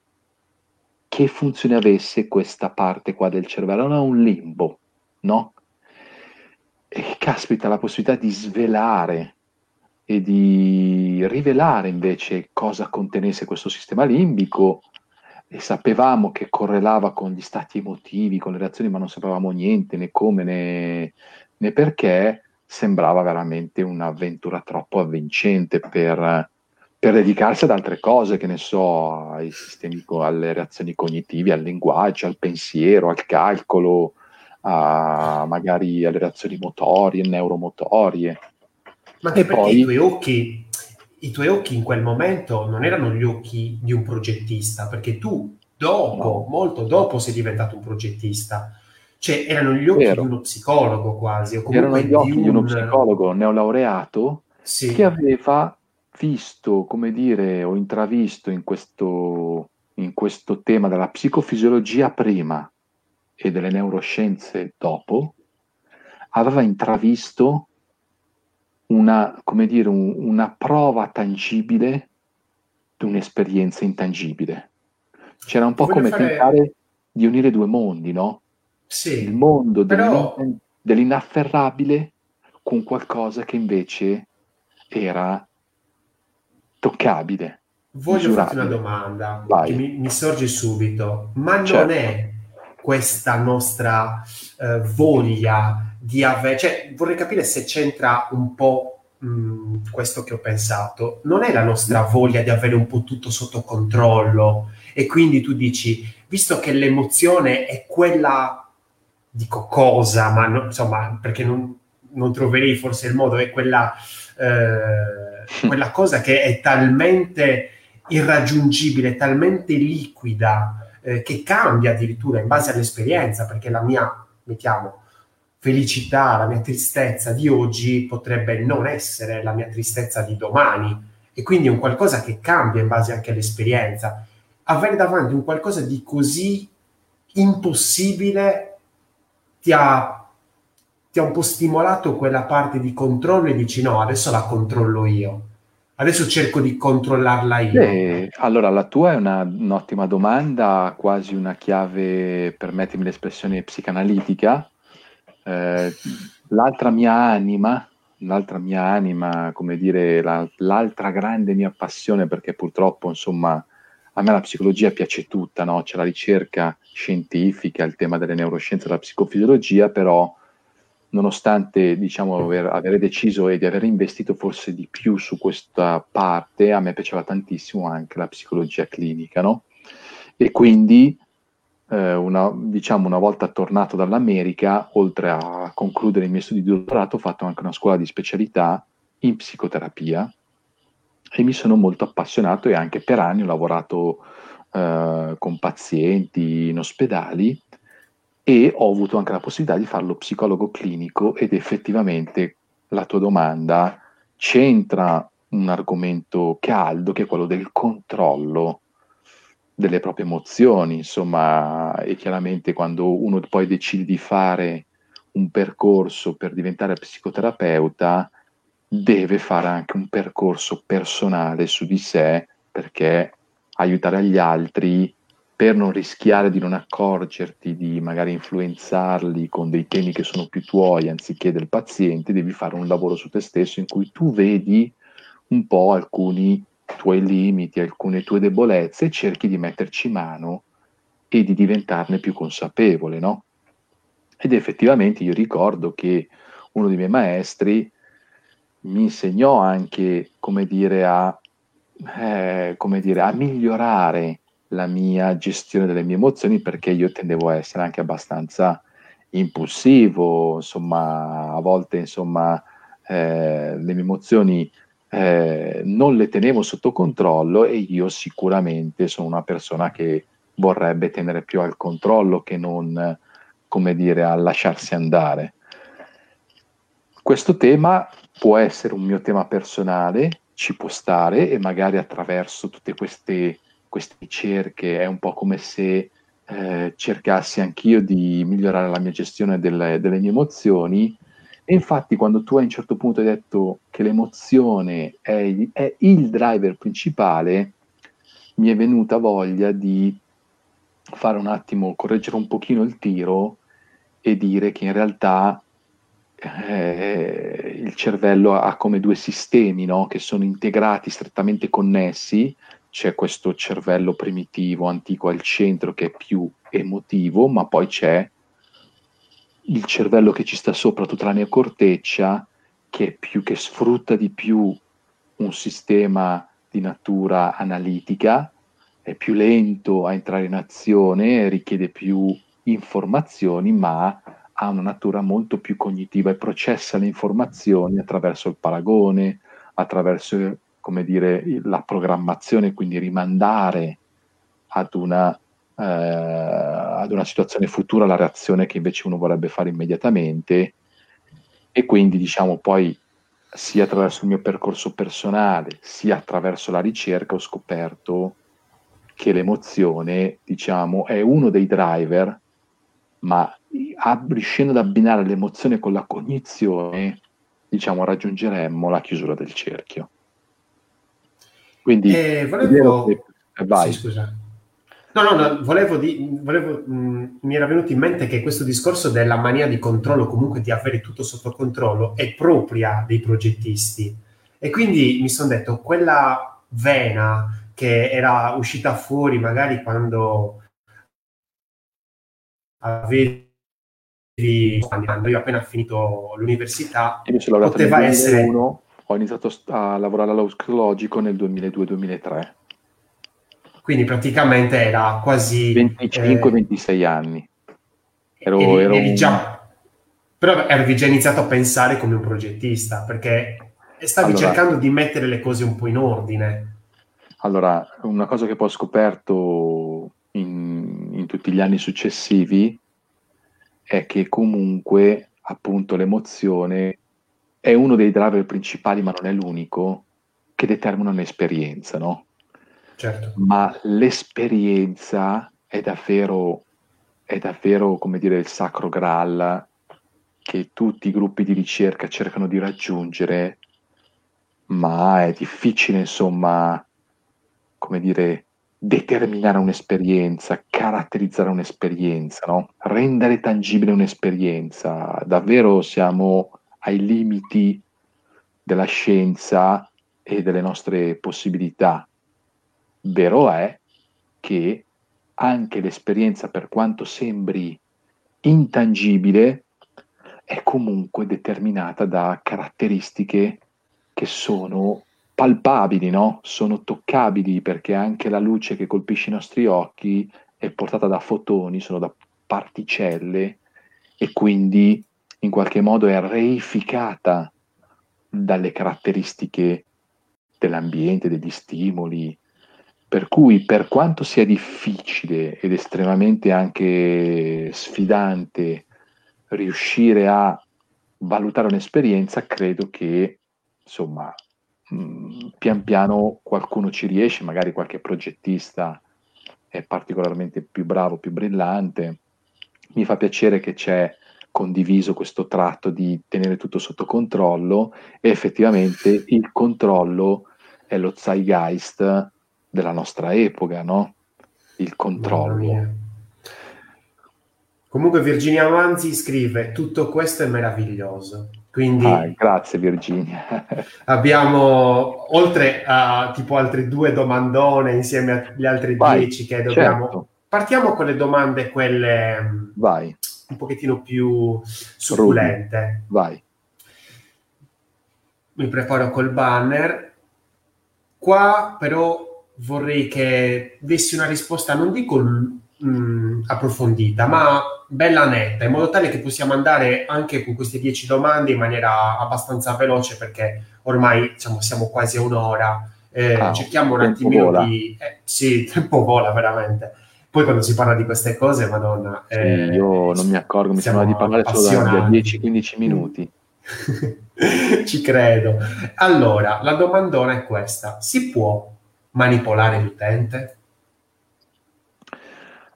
che funzione avesse questa parte qua del cervello, non è un limbo, no? E caspita, la possibilità di svelare e di rivelare invece cosa contenesse questo sistema limbico. E sapevamo che correlava con gli stati emotivi, con le reazioni, ma non sapevamo niente, né come, né, né perché. Sembrava veramente un'avventura troppo avvincente per, per dedicarsi ad altre cose, che ne so, ai sistemi, alle reazioni cognitive, al linguaggio, al pensiero, al calcolo, a, magari alle reazioni motorie, neuromotorie. Ma che poi i tuoi occhi... I tuoi occhi in quel momento non erano gli occhi di un progettista, perché tu dopo, no. molto dopo, sei diventato un progettista. Cioè erano gli occhi Vero. di uno psicologo quasi. O comunque erano gli occhi di, un... di uno psicologo neolaureato sì. che aveva visto, come dire, o intravisto in questo, in questo tema della psicofisiologia prima e delle neuroscienze dopo, aveva intravisto una, come dire, un, una prova tangibile di un'esperienza intangibile. C'era un po' Voglio come fare... tentare di unire due mondi, no? Sì, il mondo però... dell'in- dell'inafferrabile con qualcosa che invece era toccabile. Voglio farti una domanda Vai. che mi, mi sorge subito, ma certo. non è questa nostra eh, voglia di avere, cioè vorrei capire se c'entra un po' mh, questo che ho pensato, non è la nostra voglia di avere un po' tutto sotto controllo, e quindi tu dici, visto che l'emozione è quella, dico cosa, ma no, insomma, perché non, non troverei forse il modo, è quella, eh, quella cosa che è talmente irraggiungibile, talmente liquida, eh, che cambia addirittura in base all'esperienza, perché la mia, mettiamo, felicità, la mia tristezza di oggi potrebbe non essere la mia tristezza di domani, e quindi è un qualcosa che cambia in base anche all'esperienza. Avere davanti un qualcosa di così impossibile ti ha, ti ha un po' stimolato quella parte di controllo, e dici no, adesso la controllo io, adesso cerco di controllarla io. Beh, allora la tua è una, un'ottima domanda, quasi una chiave, permettimi l'espressione psicanalitica. Eh, l'altra mia anima, l'altra mia anima, come dire, la, l'altra grande mia passione, perché purtroppo, insomma, a me la psicologia piace tutta, no? C'è la ricerca scientifica, il tema delle neuroscienze, la psicofisiologia, però nonostante, diciamo, aver, avere deciso e di aver investito forse di più su questa parte, a me piaceva tantissimo anche la psicologia clinica, no? E quindi Una, diciamo una volta tornato dall'America, oltre a concludere i miei studi di dottorato, ho fatto anche una scuola di specialità in psicoterapia e mi sono molto appassionato, e anche per anni ho lavorato eh, con pazienti in ospedali, e ho avuto anche la possibilità di farlo psicologo clinico. Ed effettivamente la tua domanda c'entra un argomento caldo, che è quello del controllo delle proprie emozioni, insomma. E chiaramente quando uno poi decide di fare un percorso per diventare psicoterapeuta, deve fare anche un percorso personale su di sé, perché aiutare gli altri, per non rischiare di non accorgerti, di magari influenzarli con dei temi che sono più tuoi anziché del paziente, devi fare un lavoro su te stesso in cui tu vedi un po' alcuni tuoi limiti, alcune tue debolezze, e cerchi di metterci mano e di diventarne più consapevole, no? Ed effettivamente io ricordo che uno dei miei maestri mi insegnò anche, come dire, a, eh, come dire, a migliorare la mia gestione delle mie emozioni, perché io tendevo a essere anche abbastanza impulsivo, insomma, a volte insomma eh, le mie emozioni eh, non le tenevo sotto controllo, e io sicuramente sono una persona che vorrebbe tenere più al controllo che non, come dire, a lasciarsi andare. Questo tema può essere un mio tema personale, ci può stare, e magari attraverso tutte queste, queste cerche è un po' come se eh, cercassi anch'io di migliorare la mia gestione delle, delle mie emozioni. E infatti quando tu a un certo punto hai detto che l'emozione è, è il driver principale, mi è venuta voglia di fare un attimo, correggere un pochino il tiro e dire che in realtà eh, il cervello ha come due sistemi, no? Che sono integrati, strettamente connessi. C'è questo cervello primitivo, antico, al centro, che è più emotivo, ma poi c'è il cervello che ci sta sopra, tutta la neocorteccia, che è più, che sfrutta di più un sistema di natura analitica, è più lento a entrare in azione, richiede più informazioni, ma ha una natura molto più cognitiva e processa le informazioni attraverso il paragone, attraverso, come dire, la programmazione, quindi rimandare ad una, eh, ad una situazione futura la reazione che invece uno vorrebbe fare immediatamente. E quindi, diciamo, poi sia attraverso il mio percorso personale, sia attraverso la ricerca, ho scoperto che l'emozione, diciamo, è uno dei driver, ma ab- riuscendo ad abbinare l'emozione con la cognizione, diciamo, raggiungeremmo la chiusura del cerchio. Quindi eh, volevo... che... eh, vai. Sì, scusa. No, no, no, volevo, di, volevo mh, mi era venuto in mente che questo discorso della mania di controllo, comunque di avere tutto sotto controllo, è propria dei progettisti. E quindi mi sono detto, quella vena che era uscita fuori magari quando avevi anni, quando io ho appena finito l'università, poteva essere... duemilauno, ho iniziato a lavorare all'House Logico nel duemiladue duemilatré. Quindi praticamente era quasi... venticinque ventisei eh, anni. Ero, eri, ero eri già, però eri già iniziato a pensare come un progettista, perché stavi allora, cercando di mettere le cose un po' in ordine. Allora, una cosa che poi ho scoperto in, in tutti gli anni successivi è che comunque, appunto, l'emozione è uno dei driver principali, ma non è l'unico, che determina un'esperienza, no? Certo. Ma l'esperienza è davvero, è davvero, come dire, il sacro graal che tutti i gruppi di ricerca cercano di raggiungere, ma è difficile, insomma, come dire, determinare un'esperienza, caratterizzare un'esperienza, no? Rendere tangibile un'esperienza. Davvero siamo ai limiti della scienza e delle nostre possibilità. Vero è che anche l'esperienza, per quanto sembri intangibile, è comunque determinata da caratteristiche che sono palpabili, no? Sono toccabili, perché anche la luce che colpisce i nostri occhi è portata da fotoni, sono da particelle, e quindi in qualche modo è reificata dalle caratteristiche dell'ambiente, degli stimoli. Per cui, per quanto sia difficile ed estremamente anche sfidante riuscire a valutare un'esperienza, credo che, insomma, mh, pian piano qualcuno ci riesce, magari qualche progettista è particolarmente più bravo, più brillante. Mi fa piacere che c'è condiviso questo tratto di tenere tutto sotto controllo, e effettivamente il controllo è lo zeitgeist della nostra epoca, no? Il controllo. Comunque Virginia Manzi scrive: tutto questo è meraviglioso. Quindi ah, grazie Virginia. Abbiamo, oltre a tipo altre due domandone insieme agli altri Vai, dieci che dobbiamo... Certo. Partiamo con le domande, quelle Vai. un pochettino più succulente. Rudy. Vai. Mi preparo col banner. Qua però vorrei che dessi una risposta, non dico mh, approfondita, ma bella netta, in modo tale che possiamo andare anche con queste dieci domande in maniera abbastanza veloce, perché ormai diciamo, siamo quasi a un'ora. Eh, ah, cerchiamo un attimino vola. di... Eh, sì, il tempo vola veramente. Poi quando si parla di queste cose, madonna... Eh, sì, io non mi accorgo, mi sembra di parlare solo da dieci quindici minuti. Ci credo. Allora, la domandona è questa. Si può manipolare l'utente?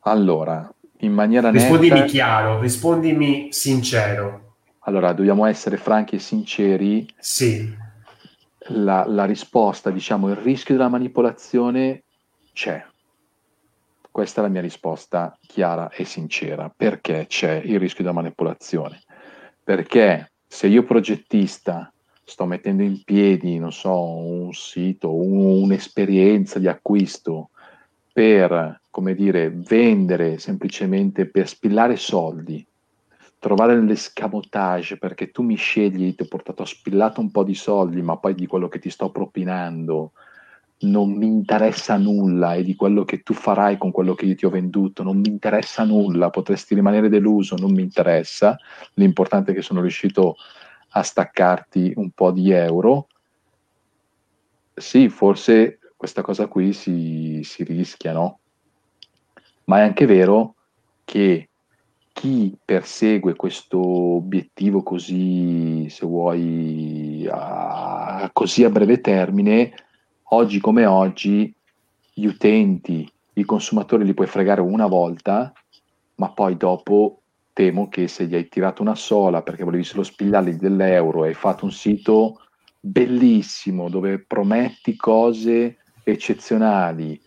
Allora, in maniera rispondimi netta... chiaro, rispondimi sincero. Allora, dobbiamo essere franchi e sinceri. Sì. La, la risposta, diciamo, il rischio della manipolazione c'è. Questa è la mia risposta chiara e sincera. Perché c'è il rischio della manipolazione? Perché se io progettista sto mettendo in piedi, non so, un sito, un, un'esperienza di acquisto per, come dire, vendere semplicemente per spillare soldi, trovare l'escamotage perché tu mi scegli, ti ho portato, ho spillato un po' di soldi, ma poi di quello che ti sto propinando non mi interessa nulla e di quello che tu farai con quello che io ti ho venduto non mi interessa nulla, potresti rimanere deluso, non mi interessa, l'importante è che sono riuscito a staccarti un po' di euro. Sì, forse questa cosa qui si, si rischia, no? Ma è anche vero che chi persegue questo obiettivo così, se vuoi, a, così a breve termine, oggi come oggi, gli utenti, i consumatori li puoi fregare una volta, ma poi dopo temo che se gli hai tirato una sola perché volevi solo spillargli dell'euro e hai fatto un sito bellissimo dove prometti cose eccezionali,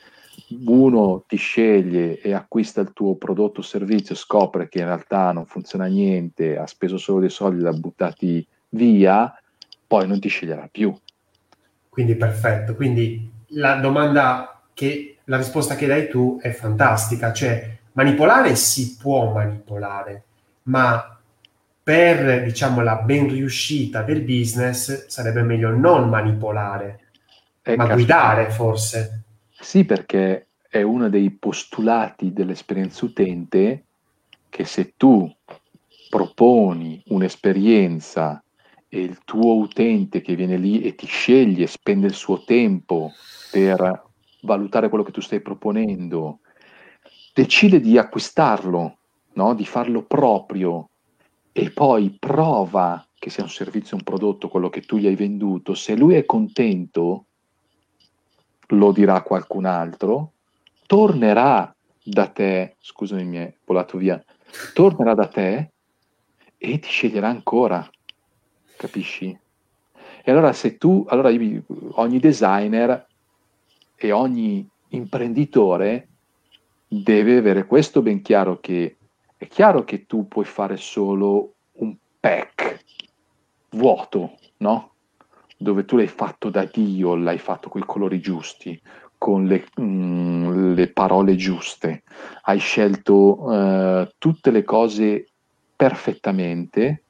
uno ti sceglie e acquista il tuo prodotto o servizio, scopre che in realtà non funziona niente, ha speso solo dei soldi, l'ha buttati via, poi non ti sceglierà più. Quindi perfetto, quindi la domanda che, la risposta che dai tu è fantastica, cioè manipolare si può manipolare, ma per, diciamo, la ben riuscita del business sarebbe meglio non manipolare, è ma caspita. guidare forse. Sì, perché è uno dei postulati dell'esperienza utente che se tu proponi un'esperienza e il tuo utente che viene lì e ti sceglie, spende il suo tempo per valutare quello che tu stai proponendo, decide di acquistarlo, no? Di farlo proprio e poi prova che sia un servizio, un prodotto, quello che tu gli hai venduto, se lui è contento lo dirà qualcun altro, tornerà da te, scusami mi è volato via, tornerà da te e ti sceglierà ancora, capisci? E allora se tu, allora io, ogni designer e ogni imprenditore deve avere questo ben chiaro, che è chiaro che tu puoi fare solo un pack vuoto, no? Dove tu l'hai fatto da Dio, l'hai fatto coi colori giusti, con le, mm, le parole giuste, hai scelto eh, tutte le cose perfettamente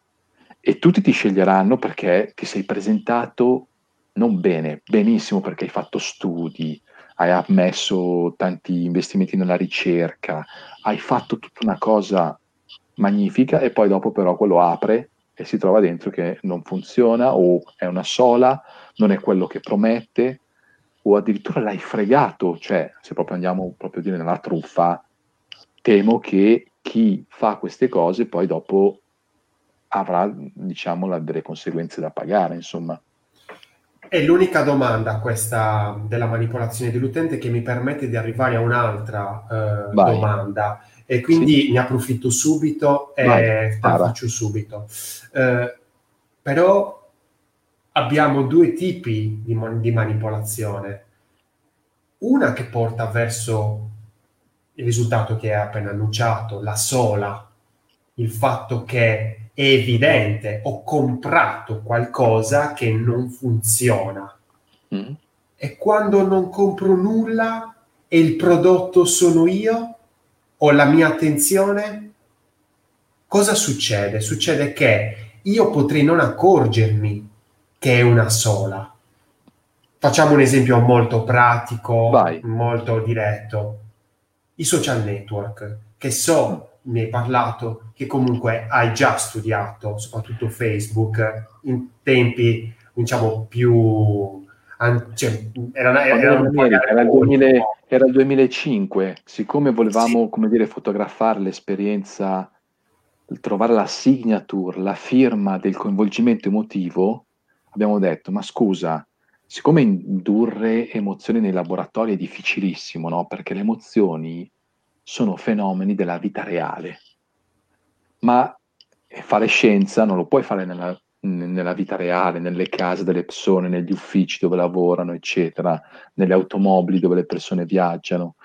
e tutti ti sceglieranno perché ti sei presentato non bene, benissimo, perché hai fatto studi, hai ammesso tanti investimenti nella ricerca, hai fatto tutta una cosa magnifica e poi dopo però quello apre e si trova dentro che non funziona o è una sola, non è quello che promette o addirittura l'hai fregato, cioè se proprio andiamo proprio a dire nella truffa, temo che chi fa queste cose poi dopo avrà, diciamo, delle conseguenze da pagare, insomma. È l'unica domanda questa della manipolazione dell'utente che mi permette di arrivare a un'altra eh, domanda. E quindi sì, ne approfitto subito e Vai, la faccio subito. Eh, però abbiamo due tipi di, man- di manipolazione. Una che porta verso il risultato che hai appena annunciato, la sola, il fatto che è evidente, ho comprato qualcosa che non funziona. Mm. E quando non compro nulla e il prodotto sono io, o la mia attenzione, cosa succede? Succede che io potrei non accorgermi che è una sola. Facciamo un esempio molto pratico, Vai. molto diretto. I social network, che so, ne hai parlato, che comunque hai già studiato, soprattutto Facebook, in tempi, diciamo, più... Cioè, era, era, era, era, il duemila, era il duemilacinque, siccome volevamo sì. come dire, fotografare l'esperienza, trovare la signature, la firma del coinvolgimento emotivo, abbiamo detto, ma scusa, siccome indurre emozioni nei laboratori è difficilissimo, no? Perché le emozioni sono fenomeni della vita reale, ma fare scienza non lo puoi fare nella nella vita reale, nelle case delle persone, negli uffici dove lavorano, eccetera, nelle automobili dove le persone viaggiano.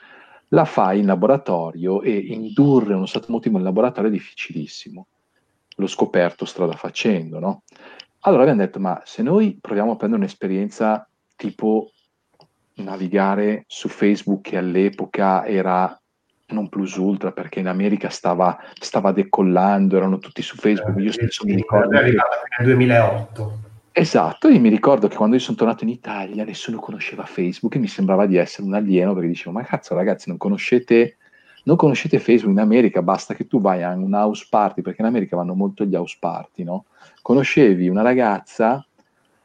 La fai in laboratorio e indurre uno stato emotivo in laboratorio è difficilissimo. L'ho scoperto strada facendo, no? Allora abbiamo detto, ma se noi proviamo a prendere un'esperienza tipo navigare su Facebook, che all'epoca era non plus ultra, perché in America stava, stava decollando, erano tutti su Facebook, eh, io stesso sì, mi ricordo è arrivata che... nel duemilaotto. Esatto, io mi ricordo che quando io sono tornato in Italia nessuno conosceva Facebook e mi sembrava di essere un alieno, perché dicevo, ma cazzo ragazzi, non conoscete non conoscete Facebook? In America basta che tu vai a un house party, perché in America vanno molto gli house party, no? Conoscevi una ragazza,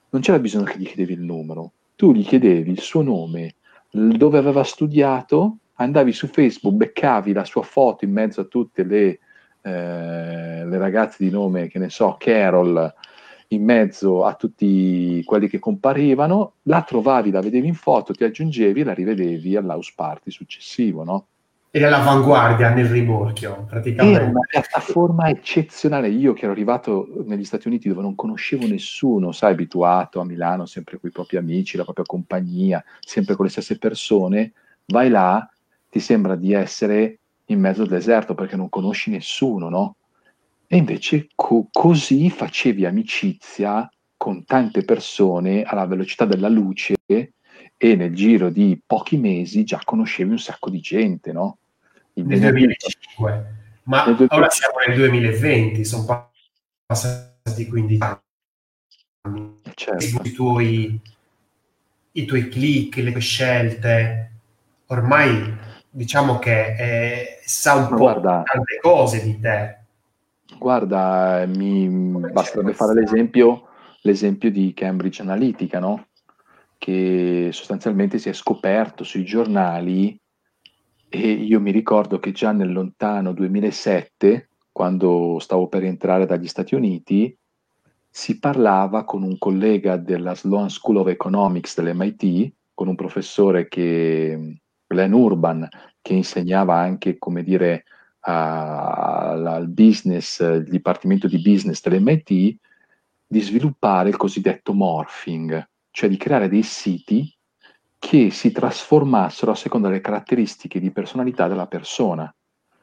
non c'era bisogno che gli chiedevi il numero, tu gli chiedevi il suo nome, dove aveva studiato, andavi su Facebook, beccavi la sua foto in mezzo a tutte le, eh, le ragazze di nome, che ne so, Carol, in mezzo a tutti quelli che comparivano, la trovavi, la vedevi in foto, ti aggiungevi e la rivedevi all'house party successivo, no? Era all'avanguardia nel rimorchio, praticamente. Era una piattaforma eccezionale. Io che ero arrivato negli Stati Uniti dove non conoscevo nessuno, sai, abituato a Milano, sempre con i propri amici, la propria compagnia, sempre con le stesse persone, vai là, ti sembra di essere in mezzo al deserto perché non conosci nessuno, no? E invece co- così facevi amicizia con tante persone alla velocità della luce e nel giro di pochi mesi già conoscevi un sacco di gente, no? Il nel duemilacinque, ma nel duemilacinque. Ora siamo nel duemilaventi, sono passati quindici anni. Certo. I tuoi, i tuoi click, le tue scelte, ormai... diciamo che eh, sa un Ma po' guarda, tante cose di te. Guarda, mi Come basterebbe fare l'esempio, l'esempio di Cambridge Analytica, no? Che sostanzialmente si è scoperto sui giornali, e io mi ricordo che già nel lontano duemilasette, quando stavo per entrare dagli Stati Uniti, si parlava con un collega della Sloan School of Economics dell'M I T, con un professore che... Urban, che insegnava anche, come dire, al business, il dipartimento di business dell'M I T, di sviluppare il cosiddetto morphing, cioè di creare dei siti che si trasformassero a seconda delle caratteristiche di personalità della persona.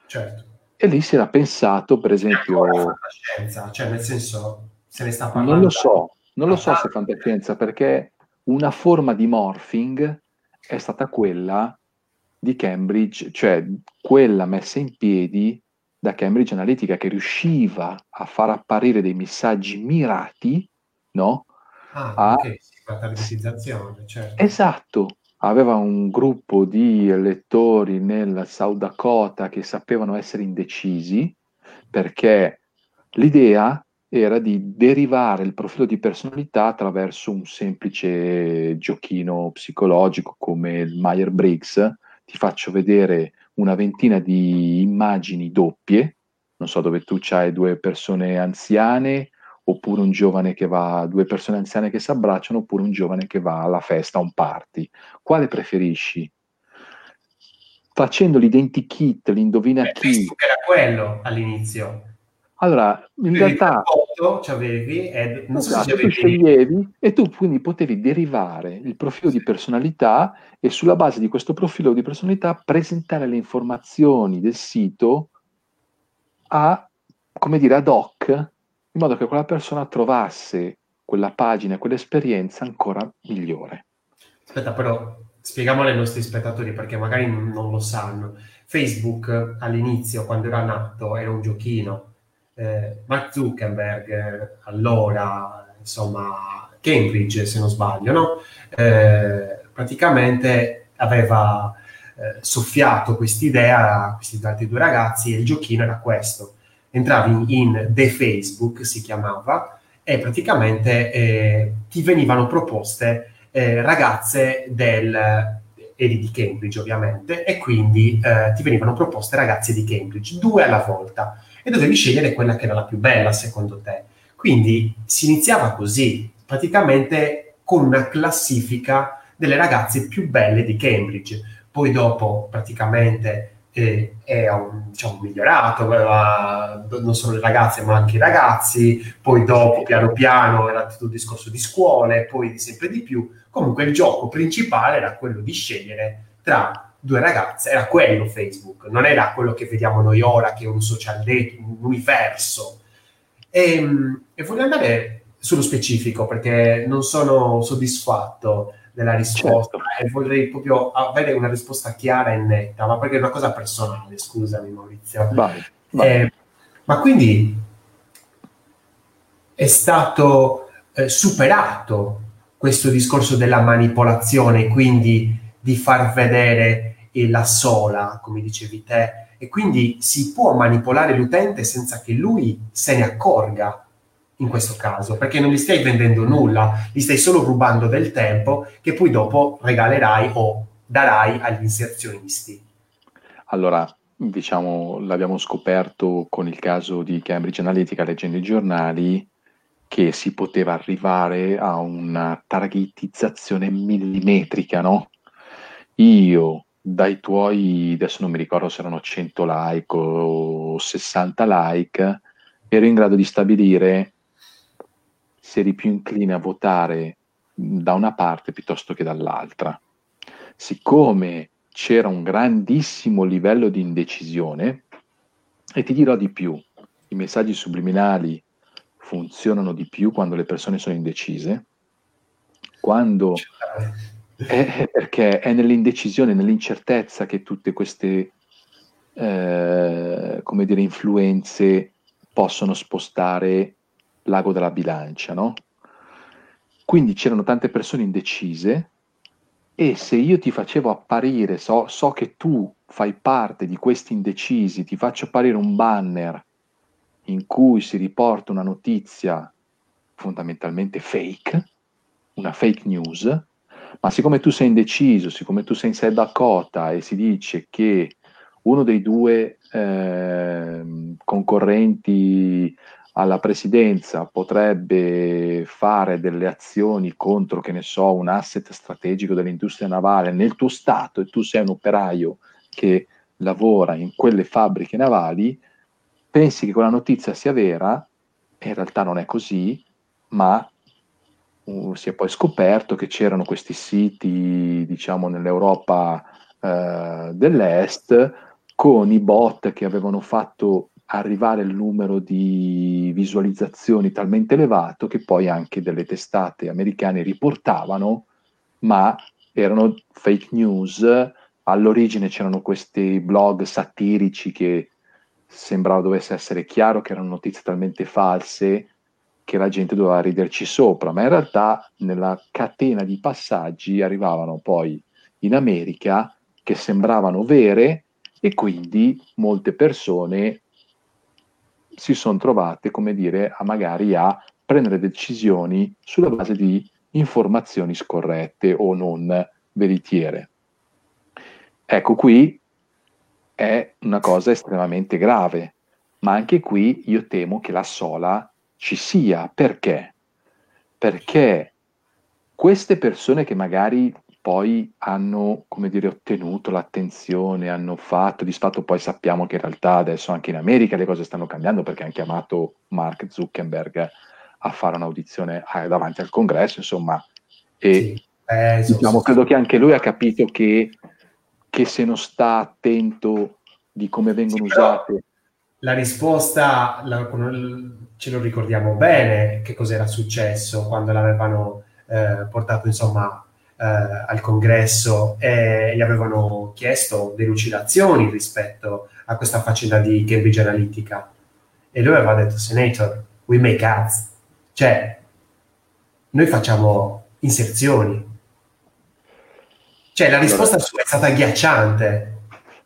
Certo. E lì si era pensato, per esempio... la scienza, cioè nel senso, se ne sta parlando... Non lo so, non lo so se è fantascienza, perché una forma di morphing è stata quella di Cambridge, cioè quella messa in piedi da Cambridge Analytica, che riusciva a far apparire dei messaggi mirati, no? Ah, a... ok, la targetizzazione, certo. Esatto, aveva un gruppo di lettori nel South Dakota che sapevano essere indecisi, perché l'idea era di derivare il profilo di personalità attraverso un semplice giochino psicologico come il Myers-Briggs. Ti faccio vedere una ventina di immagini doppie, non so, dove tu c'hai due persone anziane, oppure un giovane che va, due persone anziane che si abbracciano, oppure un giovane che va alla festa, a un party. Quale preferisci? Facendo l'identikit, l'indovina Beh, chi. Era quello all'inizio. Allora, in realtà c'avevi e non so se sceglievi, e tu quindi potevi derivare il profilo di personalità e sulla base di questo profilo di personalità presentare le informazioni del sito a, come dire, ad hoc, in modo che quella persona trovasse quella pagina, quell'esperienza ancora migliore. Aspetta, però spieghiamolo ai nostri spettatori, perché magari non lo sanno. Facebook all'inizio, quando era nato, era un giochino. Eh, Mark Zuckerberg allora, insomma, Cambridge, se non sbaglio, no? Eh, praticamente aveva eh, soffiato quest'idea a questi altri due ragazzi, e il giochino era questo: entravi in The Facebook, si chiamava, e praticamente eh, ti venivano proposte eh, ragazze del... eri di Cambridge, ovviamente, e quindi eh, ti venivano proposte ragazze di Cambridge, due alla volta, e dovevi scegliere quella che era la più bella, secondo te. Quindi si iniziava così, praticamente con una classifica delle ragazze più belle di Cambridge. Poi dopo, praticamente, eh, è un, diciamo, migliorato, aveva, non solo le ragazze, ma anche i ragazzi, poi dopo, piano piano, era tutto il discorso di scuole, poi sempre di più. Comunque il gioco principale era quello di scegliere tra due ragazze, era quello Facebook, non era quello che vediamo noi ora, che è un social dating, un universo. E, e voglio andare sullo specifico, perché non sono soddisfatto della risposta, certo. E vorrei proprio avere una risposta chiara e netta, ma perché è una cosa personale, scusami Maurizio. Vai, vai. Eh, ma quindi è stato eh, superato questo discorso della manipolazione, quindi di far vedere la sola, come dicevi te, e quindi si può manipolare l'utente senza che lui se ne accorga, in questo caso, perché non gli stai vendendo nulla, gli stai solo rubando del tempo che poi dopo regalerai o darai agli inserzionisti. Allora, diciamo, l'abbiamo scoperto con il caso di Cambridge Analytica, leggendo i giornali, che si poteva arrivare a una targetizzazione millimetrica, no? Io, dai tuoi, adesso non mi ricordo se erano cento like o sessanta like, ero in grado di stabilire se eri più incline a votare da una parte piuttosto che dall'altra. Siccome c'era un grandissimo livello di indecisione, e ti dirò di più, i messaggi subliminali funzionano di più quando le persone sono indecise, quando è, perché è nell'indecisione, nell'incertezza che tutte queste eh, come dire, influenze possono spostare l'ago della bilancia, no? Quindi c'erano tante persone indecise, e se io ti facevo apparire, so, so che tu fai parte di questi indecisi, ti faccio apparire un banner in cui si riporta una notizia fondamentalmente fake, una fake news, ma siccome tu sei indeciso, siccome tu sei in South Dakota e si dice che uno dei due eh, concorrenti alla presidenza potrebbe fare delle azioni contro, che ne so, un asset strategico dell'industria navale nel tuo stato, e tu sei un operaio che lavora in quelle fabbriche navali, pensi che quella notizia sia vera, e in realtà non è così, ma uh, si è poi scoperto che c'erano questi siti, diciamo, nell'Europa uh, dell'Est, con i bot che avevano fatto arrivare il numero di visualizzazioni talmente elevato che poi anche delle testate americane riportavano, ma erano fake news. All'origine c'erano questi blog satirici che sembrava dovesse essere chiaro che erano notizie talmente false che la gente doveva riderci sopra, ma in realtà nella catena di passaggi arrivavano poi in America che sembravano vere, e quindi molte persone si sono trovate, come dire, a magari a prendere decisioni sulla base di informazioni scorrette o non veritiere. Ecco, qui è una cosa estremamente grave, ma anche qui io temo che la sola ci sia. Perché? Perché queste persone che magari poi hanno, come dire, ottenuto l'attenzione, hanno fatto, di fatto poi sappiamo che in realtà adesso anche in America le cose stanno cambiando, perché hanno chiamato Mark Zuckerberg a fare un'audizione davanti al congresso, insomma, e sì, eh, diciamo, sì. Credo che anche lui ha capito che che se non sta attento di come vengono sì, usate. La risposta, la, ce lo ricordiamo bene, che cos'era successo quando l'avevano eh, portato, insomma, eh, al congresso, e gli avevano chiesto delucidazioni rispetto a questa faccenda di Cambridge Analytica. E lui aveva detto: "Senator, we make ads." Cioè, noi facciamo inserzioni. Cioè la risposta allora, sua è stata agghiacciante.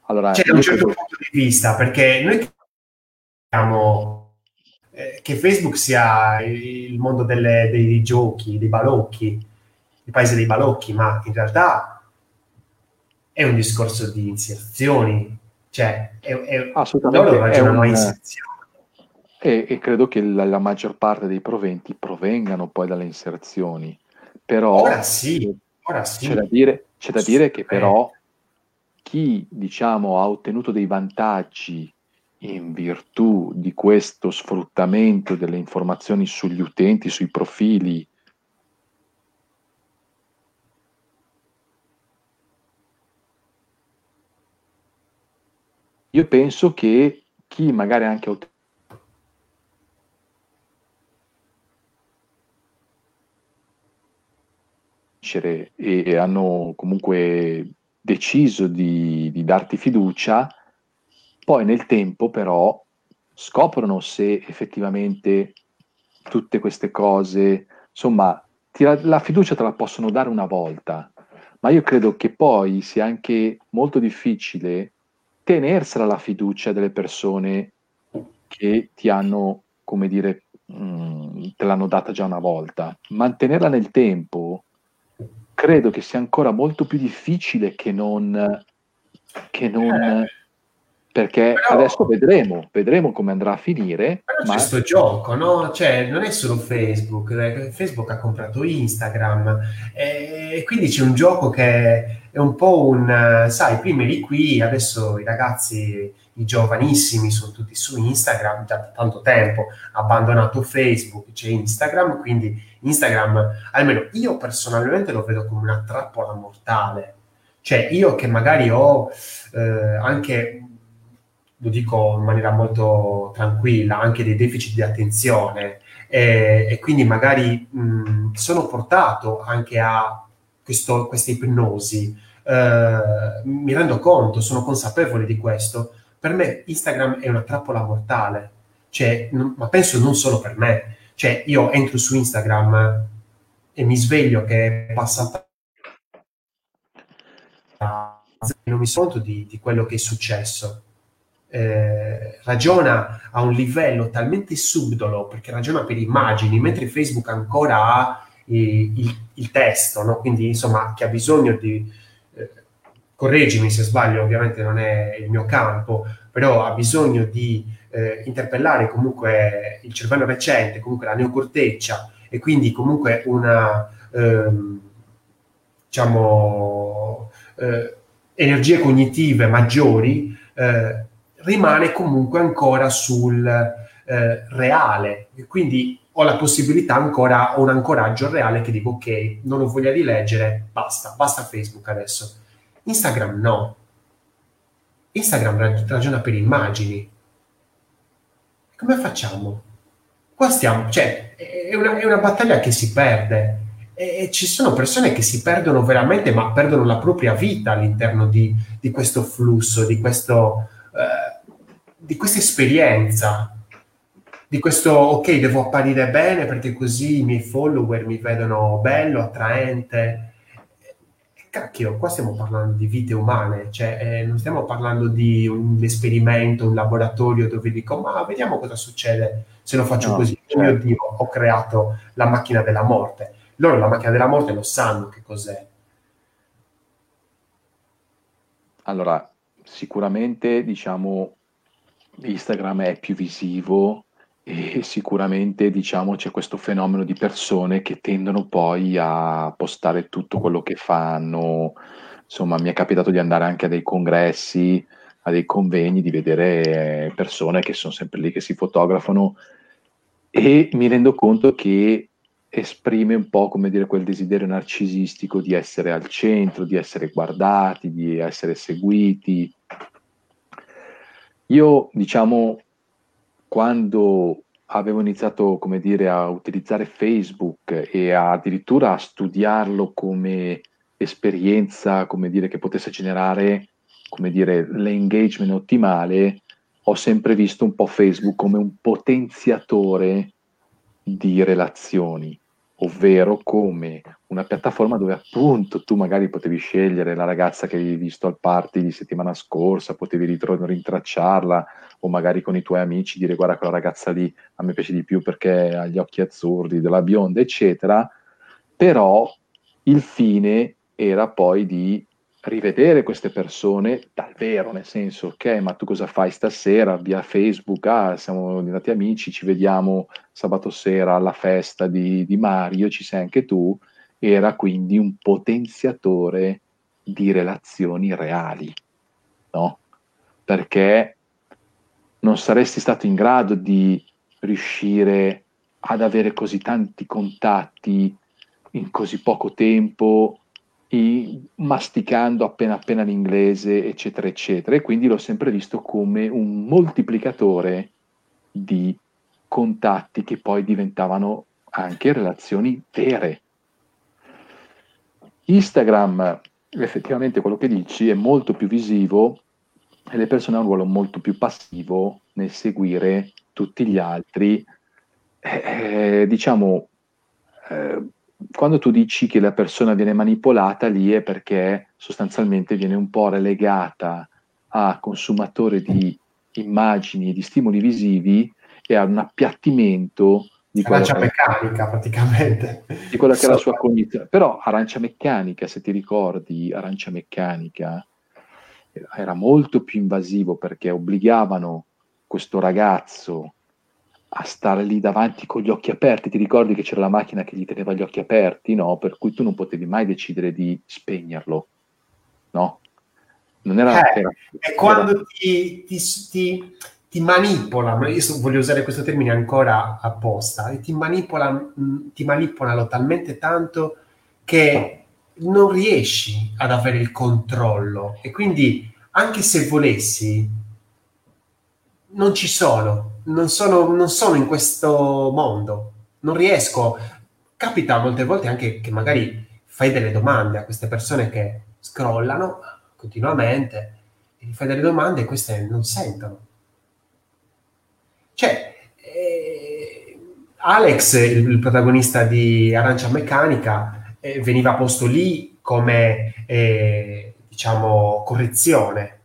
Allora, cioè da un certo credo... punto di vista, perché noi crediamo eh, che Facebook sia il mondo delle, dei giochi, dei balocchi, il paese dei balocchi, ma in realtà è un discorso di inserzioni. Cioè, è, è, assolutamente loro ragionano a inserzioni. E, e credo che la, la maggior parte dei proventi provengano poi dalle inserzioni. Però ora sì, ora sì. C'è da dire, c'è da dire che però chi, diciamo, ha ottenuto dei vantaggi in virtù di questo sfruttamento delle informazioni sugli utenti, sui profili, io penso che chi magari anche ottenuto e hanno comunque deciso di, di darti fiducia, poi nel tempo però scoprono se effettivamente tutte queste cose, insomma, ti, la fiducia te la possono dare una volta, ma io credo che poi sia anche molto difficile tenersela la fiducia delle persone che ti hanno, come dire, mh, te l'hanno data già una volta. Mantenerla nel tempo credo che sia ancora molto più difficile che non, che non eh, perché però, adesso vedremo, vedremo come andrà a finire. Ma questo gioco, no? Cioè, non è solo Facebook, Facebook ha comprato Instagram, e quindi c'è un gioco che è un po' un, sai, prima eri qui, adesso i ragazzi, i giovanissimi sono tutti su Instagram da tanto tempo, abbandonato Facebook, c'è Instagram, quindi Instagram, almeno io personalmente lo vedo come una trappola mortale. Cioè io che magari ho eh, anche, lo dico in maniera molto tranquilla, anche dei deficit di attenzione eh, e quindi magari mh, sono portato anche a questo, questa ipnosi, eh, mi rendo conto, sono consapevole di questo. Per me Instagram è una trappola mortale, cioè, n- ma penso non solo per me. Cioè, io entro su Instagram e mi sveglio che passa e non mi sono conto di, di quello che è successo. Eh, ragiona a un livello talmente subdolo, perché ragiona per immagini, mentre Facebook ancora ha eh, il, il testo, no? Quindi, insomma, che ha bisogno di... Eh, correggimi se sbaglio, ovviamente non è il mio campo, però ha bisogno di eh, interpellare comunque il cervello recente, comunque la neocorteccia, e quindi comunque una ehm, diciamo eh, energie cognitive maggiori, eh, rimane comunque ancora sul eh, reale, e quindi ho la possibilità ancora, ho un ancoraggio reale che dico ok, non ho voglia di leggere, basta, basta Facebook adesso. Instagram no. Instagram rag- ragiona per immagini. Come facciamo? Qua stiamo... Cioè, è una, è una battaglia che si perde. E ci sono persone che si perdono veramente, ma perdono la propria vita all'interno di, di questo flusso, di questo... Eh, di questa esperienza. Di questo, ok, devo apparire bene perché così i miei follower mi vedono bello, attraente... Cacchio, qua stiamo parlando di vite umane, cioè eh, non stiamo parlando di un esperimento, un laboratorio dove dico ma vediamo cosa succede se lo faccio no, così. Certo. Mio Dio, ho creato la macchina della morte. Loro la macchina della morte lo sanno che cos'è. Allora, sicuramente, diciamo, Instagram è più visivo e sicuramente, diciamo, c'è questo fenomeno di persone che tendono poi a postare tutto quello che fanno. Insomma, mi è capitato di andare anche a dei congressi, a dei convegni, di vedere persone che sono sempre lì, che si fotografano, e mi rendo conto che esprime un po', come dire, quel desiderio narcisistico di essere al centro, di essere guardati, di essere seguiti. Io, diciamo, quando avevo iniziato, come dire, a utilizzare Facebook e addirittura a studiarlo come esperienza, come dire, che potesse generare, come dire, l'engagement ottimale, ho sempre visto un po' Facebook come un potenziatore di relazioni, ovvero come una piattaforma dove appunto tu magari potevi scegliere la ragazza che avevi visto al party di settimana scorsa, potevi ritro- rintracciarla, o magari con i tuoi amici dire guarda quella ragazza lì a me piace di più perché ha gli occhi azzurri, della bionda, eccetera. Però il fine era poi di rivedere queste persone dal vero, nel senso, ok, ma tu cosa fai stasera via Facebook? Ah, siamo diventati amici, ci vediamo sabato sera alla festa di, di Mario, ci sei anche tu. Era quindi un potenziatore di relazioni reali, no? Perché non saresti stato in grado di riuscire ad avere così tanti contatti in così poco tempo, masticando appena appena l'inglese, eccetera eccetera. E quindi l'ho sempre visto come un moltiplicatore di contatti che poi diventavano anche relazioni vere. Instagram, effettivamente quello che dici, è molto più visivo e le persone hanno un ruolo molto più passivo nel seguire tutti gli altri. Eh, diciamo eh, Quando tu dici che la persona viene manipolata, lì è perché sostanzialmente viene un po' relegata a consumatore di immagini e di stimoli visivi e a un appiattimento di arancia che... meccanica praticamente di quella che so. È la sua cognizione. Però arancia meccanica, se ti ricordi, arancia meccanica era molto più invasivo perché obbligavano questo ragazzo a stare lì davanti con gli occhi aperti. Ti ricordi che c'era la macchina che gli teneva gli occhi aperti, no? Per cui tu non potevi mai decidere di spegnerlo, no? Non era... Eh, era e quando era... Ti, ti, ti, ti manipola, ma io voglio usare questo termine ancora apposta, e ti manipola, ti manipolano talmente tanto che non riesci ad avere il controllo, e quindi anche se volessi non ci sono. Non sono, non sono in questo mondo, non riesco. Capita molte volte anche che magari fai delle domande a queste persone che scrollano continuamente, e gli fai delle domande e queste non sentono. Cioè, eh, Alex, il, il protagonista di Arancia Meccanica, eh, veniva posto lì come, eh, diciamo, correzione.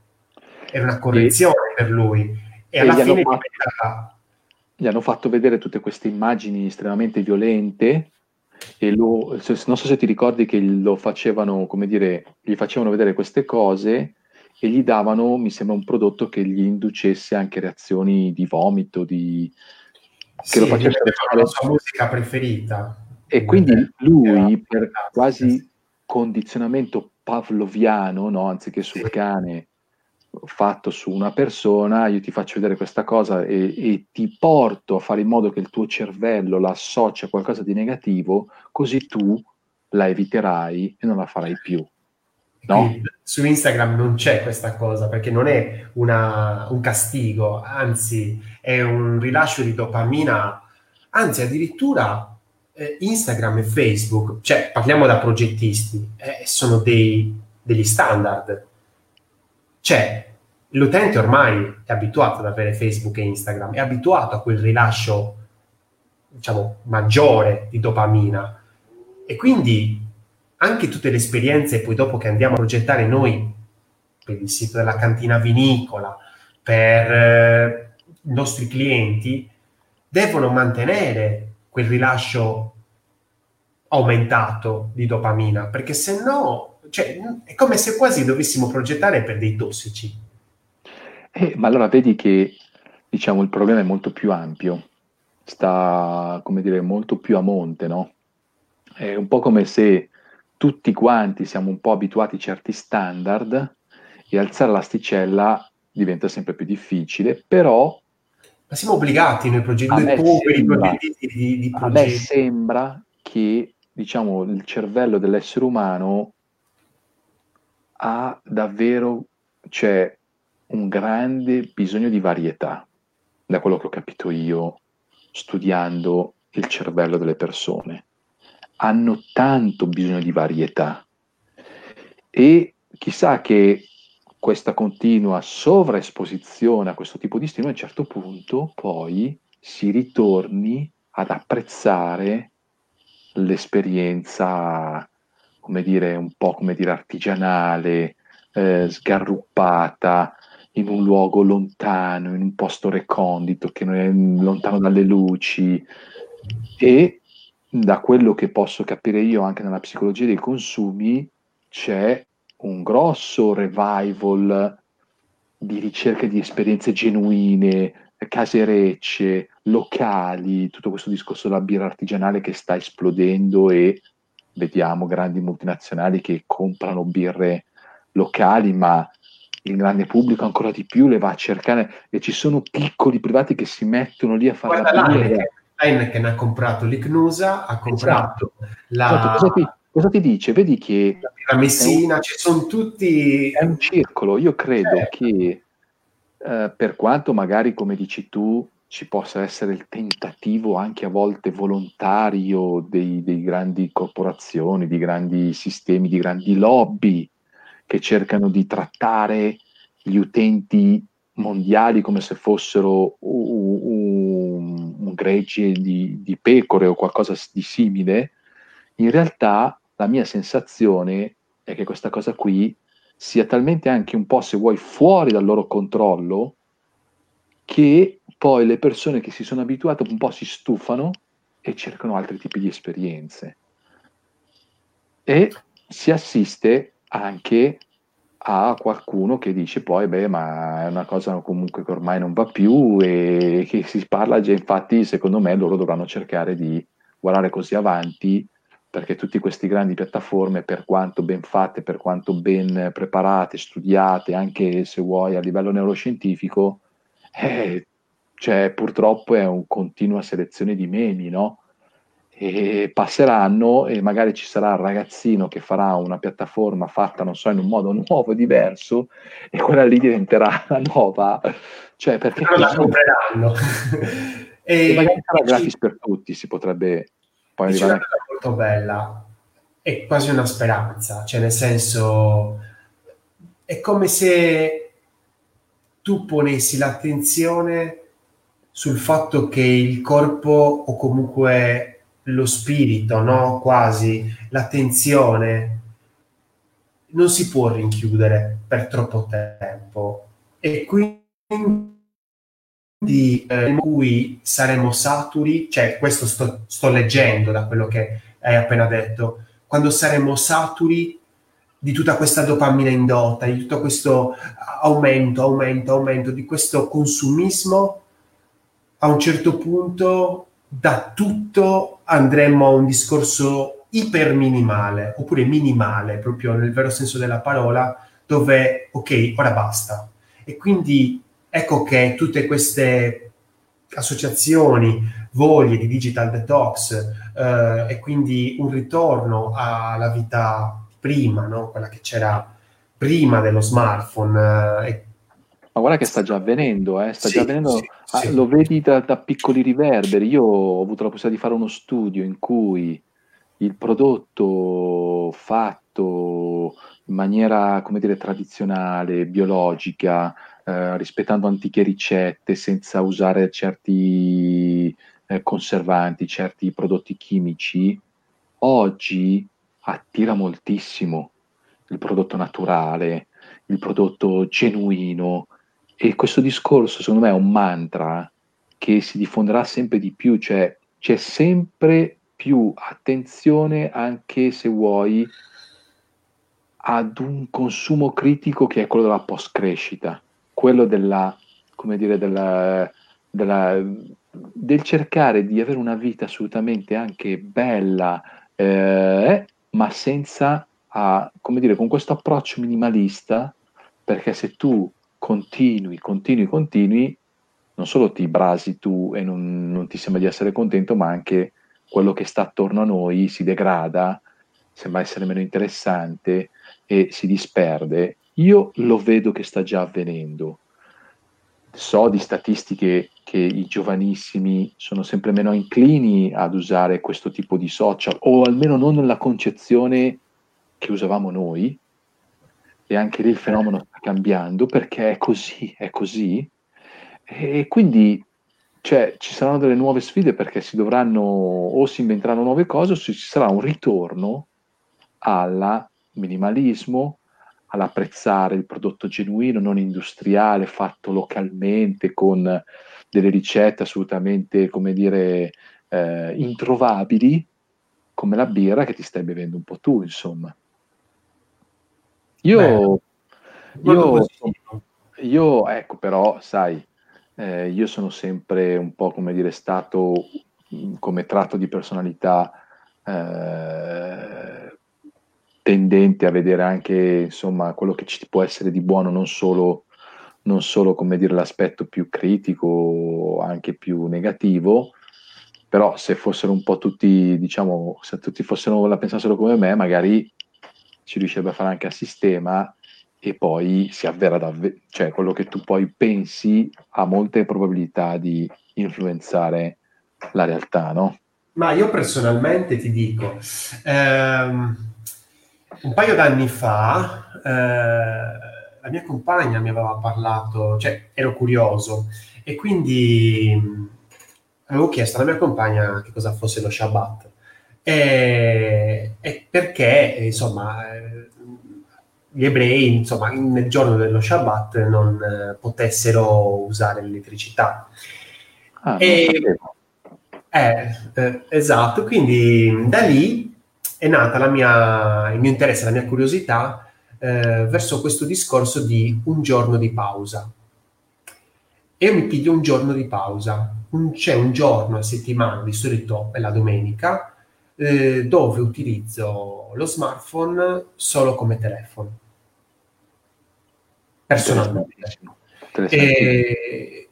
Era una correzione per lui. E alla e gli, fine hanno fatto, gli hanno fatto vedere tutte queste immagini estremamente violente, e lo, non so se ti ricordi che lo facevano, come dire, gli facevano vedere queste cose e gli davano, mi sembra, un prodotto che gli inducesse anche reazioni di vomito, di che sì, lo faceva la sua musica preferita. E quindi eh, lui, eh, per quasi sì, sì. condizionamento pavloviano, no? Anziché sul sì. cane, fatto su una persona, io ti faccio vedere questa cosa e, e ti porto a fare in modo che il tuo cervello la associa a qualcosa di negativo, così tu la eviterai e non la farai più, no? Su Instagram non c'è questa cosa, perché non è una, un castigo, anzi è un rilascio di dopamina, anzi addirittura eh, Instagram e Facebook, cioè parliamo da progettisti, eh, sono dei, degli standard. Cioè, l'utente ormai è abituato ad avere Facebook e Instagram, è abituato a quel rilascio, diciamo, maggiore di dopamina. E quindi anche tutte le esperienze poi dopo che andiamo a progettare noi per il sito della cantina vinicola, per eh, i nostri clienti, devono mantenere quel rilascio aumentato di dopamina, perché se no... Cioè, è come se quasi dovessimo progettare per dei tossici. Eh, ma allora vedi che, diciamo, il problema è molto più ampio, sta, come dire, molto più a monte, no? È un po' come se tutti quanti siamo un po' abituati a certi standard e alzare l'asticella diventa sempre più difficile, però... Ma siamo obbligati noi progettisti di, di, di progetti. A me sembra che, diciamo, il cervello dell'essere umano ha davvero, cioè, un grande bisogno di varietà, da quello che ho capito io studiando il cervello delle persone. Hanno tanto bisogno di varietà, e chissà che questa continua sovraesposizione a questo tipo di stimolo a un certo punto poi si ritorni ad apprezzare l'esperienza, come dire, un po' come dire artigianale, eh, sgarruppata, in un luogo lontano, in un posto recondito, che non è lontano dalle luci. E da quello che posso capire io, anche nella psicologia dei consumi, c'è un grosso revival di ricerca di esperienze genuine, caserecce, locali, tutto questo discorso della birra artigianale che sta esplodendo, e vediamo grandi multinazionali che comprano birre locali, ma il grande pubblico ancora di più le va a cercare, e ci sono piccoli privati che si mettono lì a fare la birra. Heineken ha comprato l'McNusa, ha comprato esatto. la... Esatto, cosa, ti, cosa ti dice? Vedi che... La Messina, un, ci sono tutti... È un circolo, io credo eh. che eh, per quanto magari, come dici tu, ci possa essere il tentativo anche a volte volontario dei, dei grandi corporazioni, di grandi sistemi, di grandi lobby che cercano di trattare gli utenti mondiali come se fossero un, un gregge di, di pecore o qualcosa di simile, in realtà la mia sensazione è che questa cosa qui sia talmente anche un po', se vuoi, fuori dal loro controllo, che poi le persone che si sono abituate un po' si stufano e cercano altri tipi di esperienze. E si assiste anche a qualcuno che dice poi beh, ma è una cosa comunque che ormai non va più, e che si parla già. Infatti secondo me loro dovranno cercare di guardare così avanti, perché tutte queste grandi piattaforme, per quanto ben fatte, per quanto ben preparate, studiate, anche se vuoi a livello neuroscientifico, eh, cioè, purtroppo è un continua selezione di memi, no? E passeranno, e magari ci sarà il ragazzino che farà una piattaforma fatta, non so, in un modo nuovo e diverso, e quella lì diventerà la nuova, cioè perché non la compreranno. e, e magari sarà gratis per tutti, si potrebbe poi arrivare. C'è una cosa molto bella, è quasi una speranza, cioè nel senso è come se tu ponessi l'attenzione sul fatto che il corpo, o comunque lo spirito, no? Quasi l'attenzione non si può rinchiudere per troppo tempo, e quindi eh, in cui saremo saturi, cioè questo sto, sto leggendo da quello che hai appena detto, quando saremo saturi di tutta questa dopamina indotta, di tutto questo aumento, aumento, aumento, di questo consumismo, a un certo punto da tutto andremo a un discorso iperminimale, oppure minimale, proprio nel vero senso della parola, dove, ok, ora basta. E quindi ecco che tutte queste associazioni, voglie di digital detox, eh, e quindi un ritorno alla vita prima, no? Quella che c'era prima dello smartphone, eh, e ma guarda che sta già avvenendo, eh? sta sì, già avvenendo, sì, ah, sì. Lo vedi da, da piccoli riverberi. Io ho avuto la possibilità di fare uno studio in cui il prodotto fatto in maniera, come dire, tradizionale, biologica, eh, rispettando antiche ricette, senza usare certi eh, conservanti, certi prodotti chimici, oggi attira moltissimo il prodotto naturale, il prodotto genuino. E questo discorso, secondo me, è un mantra che si diffonderà sempre di più, cioè c'è sempre più attenzione, anche se vuoi, ad un consumo critico che è quello della post-crescita, quello della, come dire, della, della, del cercare di avere una vita assolutamente anche bella, eh, ma senza, a, come dire, con questo approccio minimalista, perché se tu continui, continui, continui, non solo ti brasi tu e non, non ti sembra di essere contento, ma anche quello che sta attorno a noi si degrada, sembra essere meno interessante e si disperde. Io lo vedo che sta già avvenendo. So di statistiche che i giovanissimi sono sempre meno inclini ad usare questo tipo di social, o almeno non nella concezione che usavamo noi, e anche lì il fenomeno sta cambiando, perché è così, è così, e quindi cioè ci saranno delle nuove sfide, perché si dovranno, o si inventeranno nuove cose, o ci sarà un ritorno al minimalismo, all'apprezzare il prodotto genuino, non industriale, fatto localmente, con delle ricette assolutamente, come dire, eh, introvabili, come la birra che ti stai bevendo un po' tu, insomma. Io, Beh, io, io ecco, però, sai, eh, io sono sempre un po', come dire, stato, come tratto di personalità, eh, tendente a vedere anche, insomma, quello che ci può essere di buono, non solo, non solo, come dire, l'aspetto più critico, anche più negativo. Però se fossero un po' tutti, diciamo, se tutti fossero, la pensassero come me, magari ci riuscirebbe a fare anche a sistema, e poi si avvera davvero, cioè quello che tu poi pensi ha molte probabilità di influenzare la realtà, no? Ma io personalmente ti dico, ehm, un paio d'anni fa eh, la mia compagna mi aveva parlato, cioè ero curioso, e quindi avevo chiesto alla mia compagna che cosa fosse lo Shabbat, e, e perché, insomma, gli ebrei, insomma, nel giorno dello Shabbat non eh, potessero usare l'elettricità. Ah, e, eh, eh, esatto, quindi da lì è nata la mia, il mio interesse, la mia curiosità eh, verso questo discorso di un giorno di pausa. E io mi piglio un giorno di pausa. C'è un giorno a settimana, di solito è la domenica, eh, dove utilizzo lo smartphone solo come telefono. Personalmente. E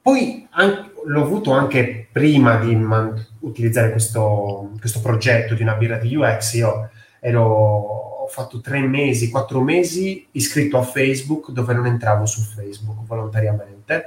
poi anche, l'ho avuto anche prima di man- utilizzare questo, questo progetto di una birra di U X. Io ero, ho fatto tre mesi, quattro mesi iscritto a Facebook, dove non entravo su Facebook volontariamente.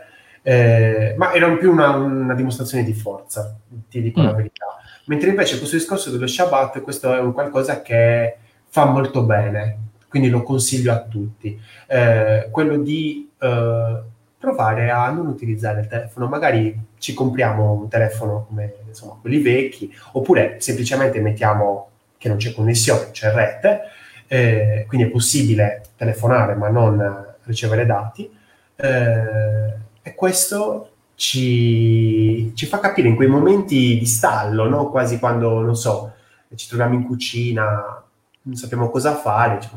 Eh, ma era più una, una dimostrazione di forza, ti dico mm. la verità. Mentre invece questo discorso dello Shabbat, questo è un qualcosa che fa molto bene, quindi lo consiglio a tutti, eh, quello di eh, provare a non utilizzare il telefono. Magari ci compriamo un telefono come, insomma, quelli vecchi, oppure semplicemente mettiamo che non c'è connessione, c'è rete, eh, quindi è possibile telefonare ma non ricevere dati, eh, e questo ci, ci fa capire in quei momenti di stallo, no? Quasi quando, non so, ci troviamo in cucina, non sappiamo cosa fare, cioè,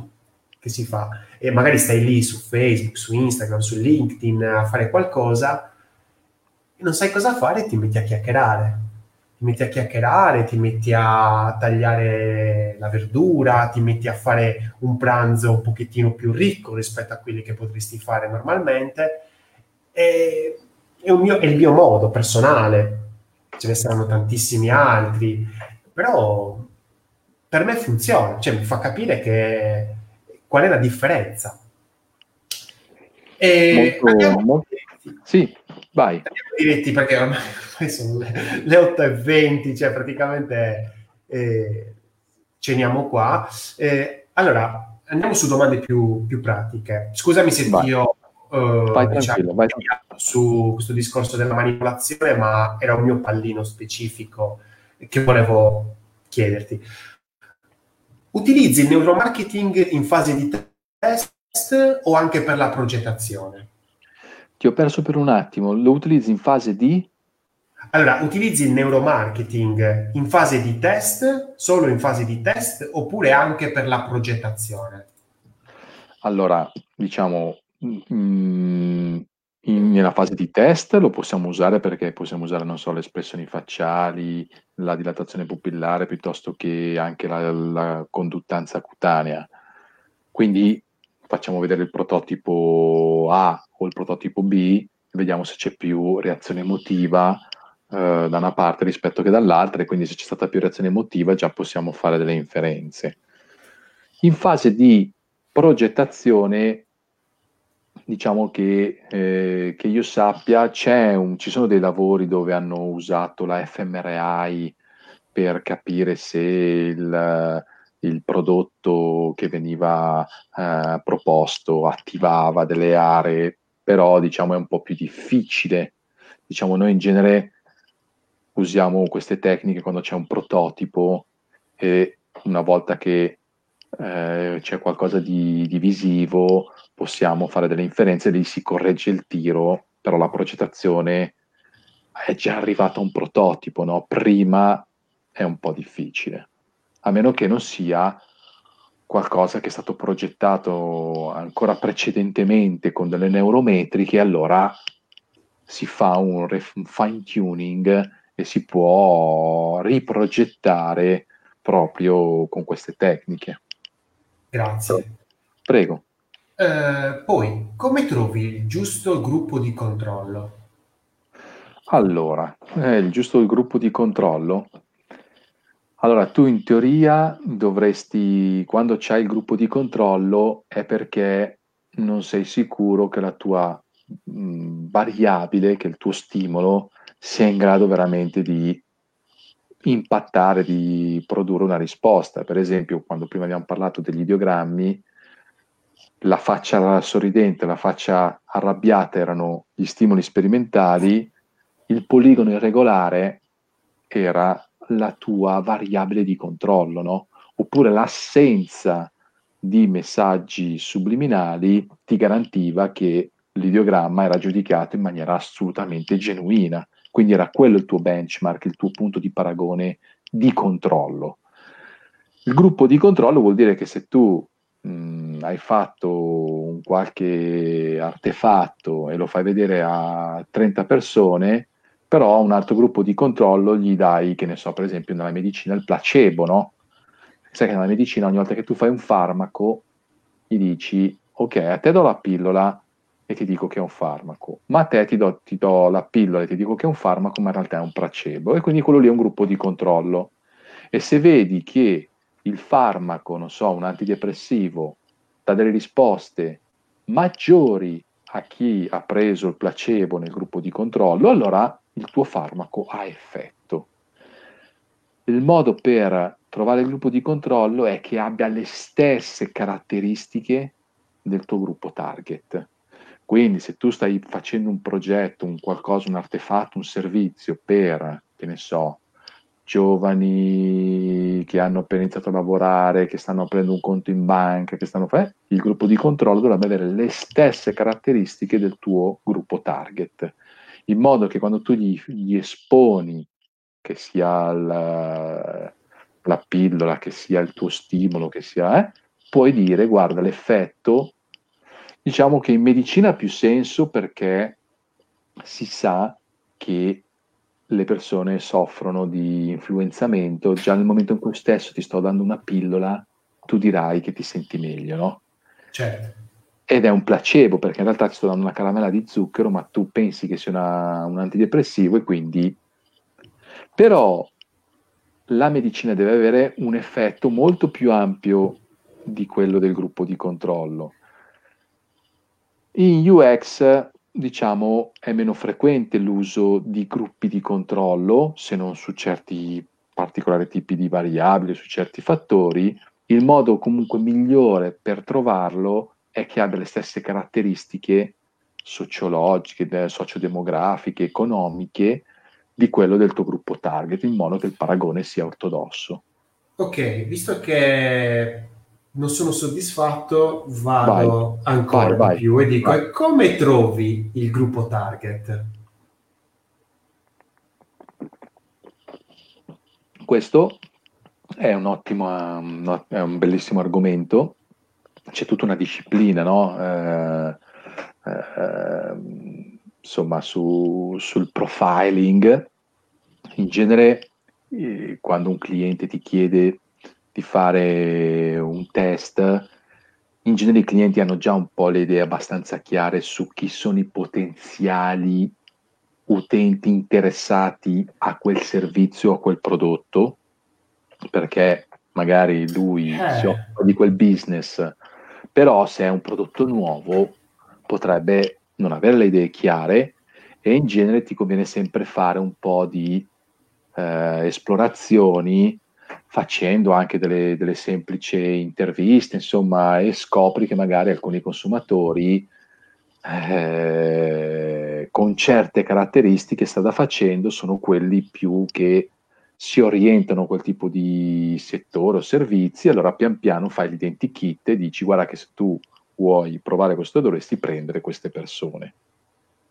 che si fa? E magari stai lì su Facebook, su Instagram, su LinkedIn a fare qualcosa e non sai cosa fare, ti metti a chiacchierare. Ti metti a chiacchierare, ti metti a tagliare la verdura, ti metti a fare un pranzo un pochettino più ricco rispetto a quelli che potresti fare normalmente. È, un mio, è il mio modo personale, ce ne saranno tantissimi altri, però per me funziona, cioè mi fa capire che, qual è la differenza. E molto, andiamo molto, diretti. Sì, vai. Andiamo diretti, perché ormai, ormai sono le, le otto e venti, cioè praticamente eh, ceniamo qua. Eh, allora, andiamo su domande più, più pratiche. Scusami se vai. io... Uh, vai diciamo, vai su questo discorso della manipolazione, ma era un mio pallino specifico che volevo chiederti. Utilizzi il neuromarketing in fase di test o anche per la progettazione? Ti ho perso per un attimo. Lo utilizzi in fase di? Allora, utilizzi il neuromarketing in fase di test, solo in fase di test, oppure anche per la progettazione? Allora, diciamo, In, nella fase di test lo possiamo usare, perché possiamo usare, non so, le espressioni facciali, la dilatazione pupillare, piuttosto che anche la, la conduttanza cutanea. Quindi facciamo vedere il prototipo A o il prototipo B, vediamo se c'è più reazione emotiva eh, da una parte rispetto che dall'altra, e quindi se c'è stata più reazione emotiva già possiamo fare delle inferenze. In fase di progettazione, diciamo che, eh, che io sappia, c'è un, ci sono dei lavori dove hanno usato la fMRI per capire se il, il prodotto che veniva eh, proposto attivava delle aree, però diciamo è un po' più difficile diciamo, noi in genere usiamo queste tecniche quando c'è un prototipo e una volta che eh, c'è qualcosa di, di visivo possiamo fare delle inferenze, lì si corregge il tiro, però la progettazione è già arrivata a un prototipo, no? Prima è un po' difficile, a meno che non sia qualcosa che è stato progettato ancora precedentemente con delle neurometriche, allora si fa un, ref- un fine tuning e si può riprogettare proprio con queste tecniche. Grazie. Prego. Eh, poi, come trovi il giusto gruppo di controllo? Allora, eh, il giusto gruppo di controllo? Allora, tu in teoria dovresti, quando c'hai il gruppo di controllo, è perché non sei sicuro che la tua mh, variabile, che il tuo stimolo, sia in grado veramente di impattare, di produrre una risposta. Per esempio, quando prima abbiamo parlato degli ideogrammi, la faccia sorridente, la faccia arrabbiata erano gli stimoli sperimentali, il poligono irregolare era la tua variabile di controllo, no? Oppure l'assenza di messaggi subliminali ti garantiva che l'ideogramma era giudicato in maniera assolutamente genuina, quindi era quello il tuo benchmark, il tuo punto di paragone di controllo. Il gruppo di controllo vuol dire che se tu mh, hai fatto un qualche artefatto e lo fai vedere a trenta persone, però a un altro gruppo di controllo gli dai, che ne so, per esempio nella medicina il placebo, no? Sai che nella medicina ogni volta che tu fai un farmaco gli dici, ok, a te do la pillola e ti dico che è un farmaco, ma a te ti do, ti do la pillola e ti dico che è un farmaco, ma in realtà è un placebo, e quindi quello lì è un gruppo di controllo. E se vedi che il farmaco, non so, un antidepressivo, dà delle risposte maggiori a chi ha preso il placebo nel gruppo di controllo, allora il tuo farmaco ha effetto. Il modo per trovare il gruppo di controllo è che abbia le stesse caratteristiche del tuo gruppo target. Quindi se tu stai facendo un progetto, un qualcosa, un artefatto, un servizio per, che ne so, giovani che hanno appena iniziato a lavorare, che stanno aprendo un conto in banca, che stanno eh, il gruppo di controllo dovrebbe avere le stesse caratteristiche del tuo gruppo target, in modo che quando tu gli, gli esponi, che sia la, la pillola, che sia il tuo stimolo, che sia, eh, puoi dire, guarda, l'effetto, diciamo che in medicina ha più senso perché si sa che le persone soffrono di influenzamento, già nel momento in cui stesso ti sto dando una pillola, tu dirai che ti senti meglio, no? Certo. Ed è un placebo, perché in realtà ti sto dando una caramella di zucchero, ma tu pensi che sia una, un antidepressivo, e quindi... Però la medicina deve avere un effetto molto più ampio di quello del gruppo di controllo. In U X, diciamo, è meno frequente l'uso di gruppi di controllo, se non su certi particolari tipi di variabili, su certi fattori. Il modo comunque migliore per trovarlo è che abbia le stesse caratteristiche sociologiche, sociodemografiche, economiche di quello del tuo gruppo target, in modo che il paragone sia ortodosso. Ok, visto che non sono soddisfatto, vado vai, ancora vai, di più vai, e dico, vai. Come trovi il gruppo target? Questo è un ottimo, è un bellissimo argomento. C'è tutta una disciplina, no? Eh, eh, insomma, su, sul profiling. In genere, eh, quando un cliente ti chiede di fare un test, in genere i clienti hanno già un po' le idee abbastanza chiare su chi sono i potenziali utenti interessati a quel servizio, a quel prodotto, perché magari lui eh. si occupa di quel business, però se è un prodotto nuovo potrebbe non avere le idee chiare, e in genere ti conviene sempre fare un po' di eh, esplorazioni, facendo anche delle, delle semplici interviste, insomma, e scopri che magari alcuni consumatori eh, con certe caratteristiche strada facendo sono quelli più che si orientano a quel tipo di settore o servizi, allora pian piano fai l'identikit e dici guarda che se tu vuoi provare questo dovresti prendere queste persone.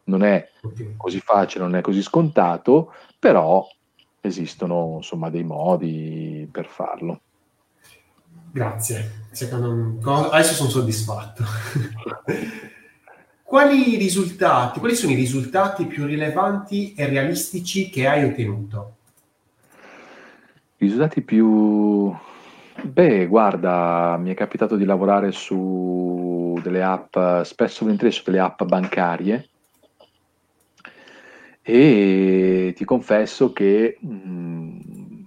Non è così facile, non è così scontato, però esistono insomma dei modi per farlo. Grazie, secondo cosa, adesso sono soddisfatto. Quali risultati, quali sono i risultati più rilevanti e realistici che hai ottenuto? Risultati più... Beh, guarda, mi è capitato di lavorare su delle app, spesso volentieri su delle app bancarie, e ti confesso che mh,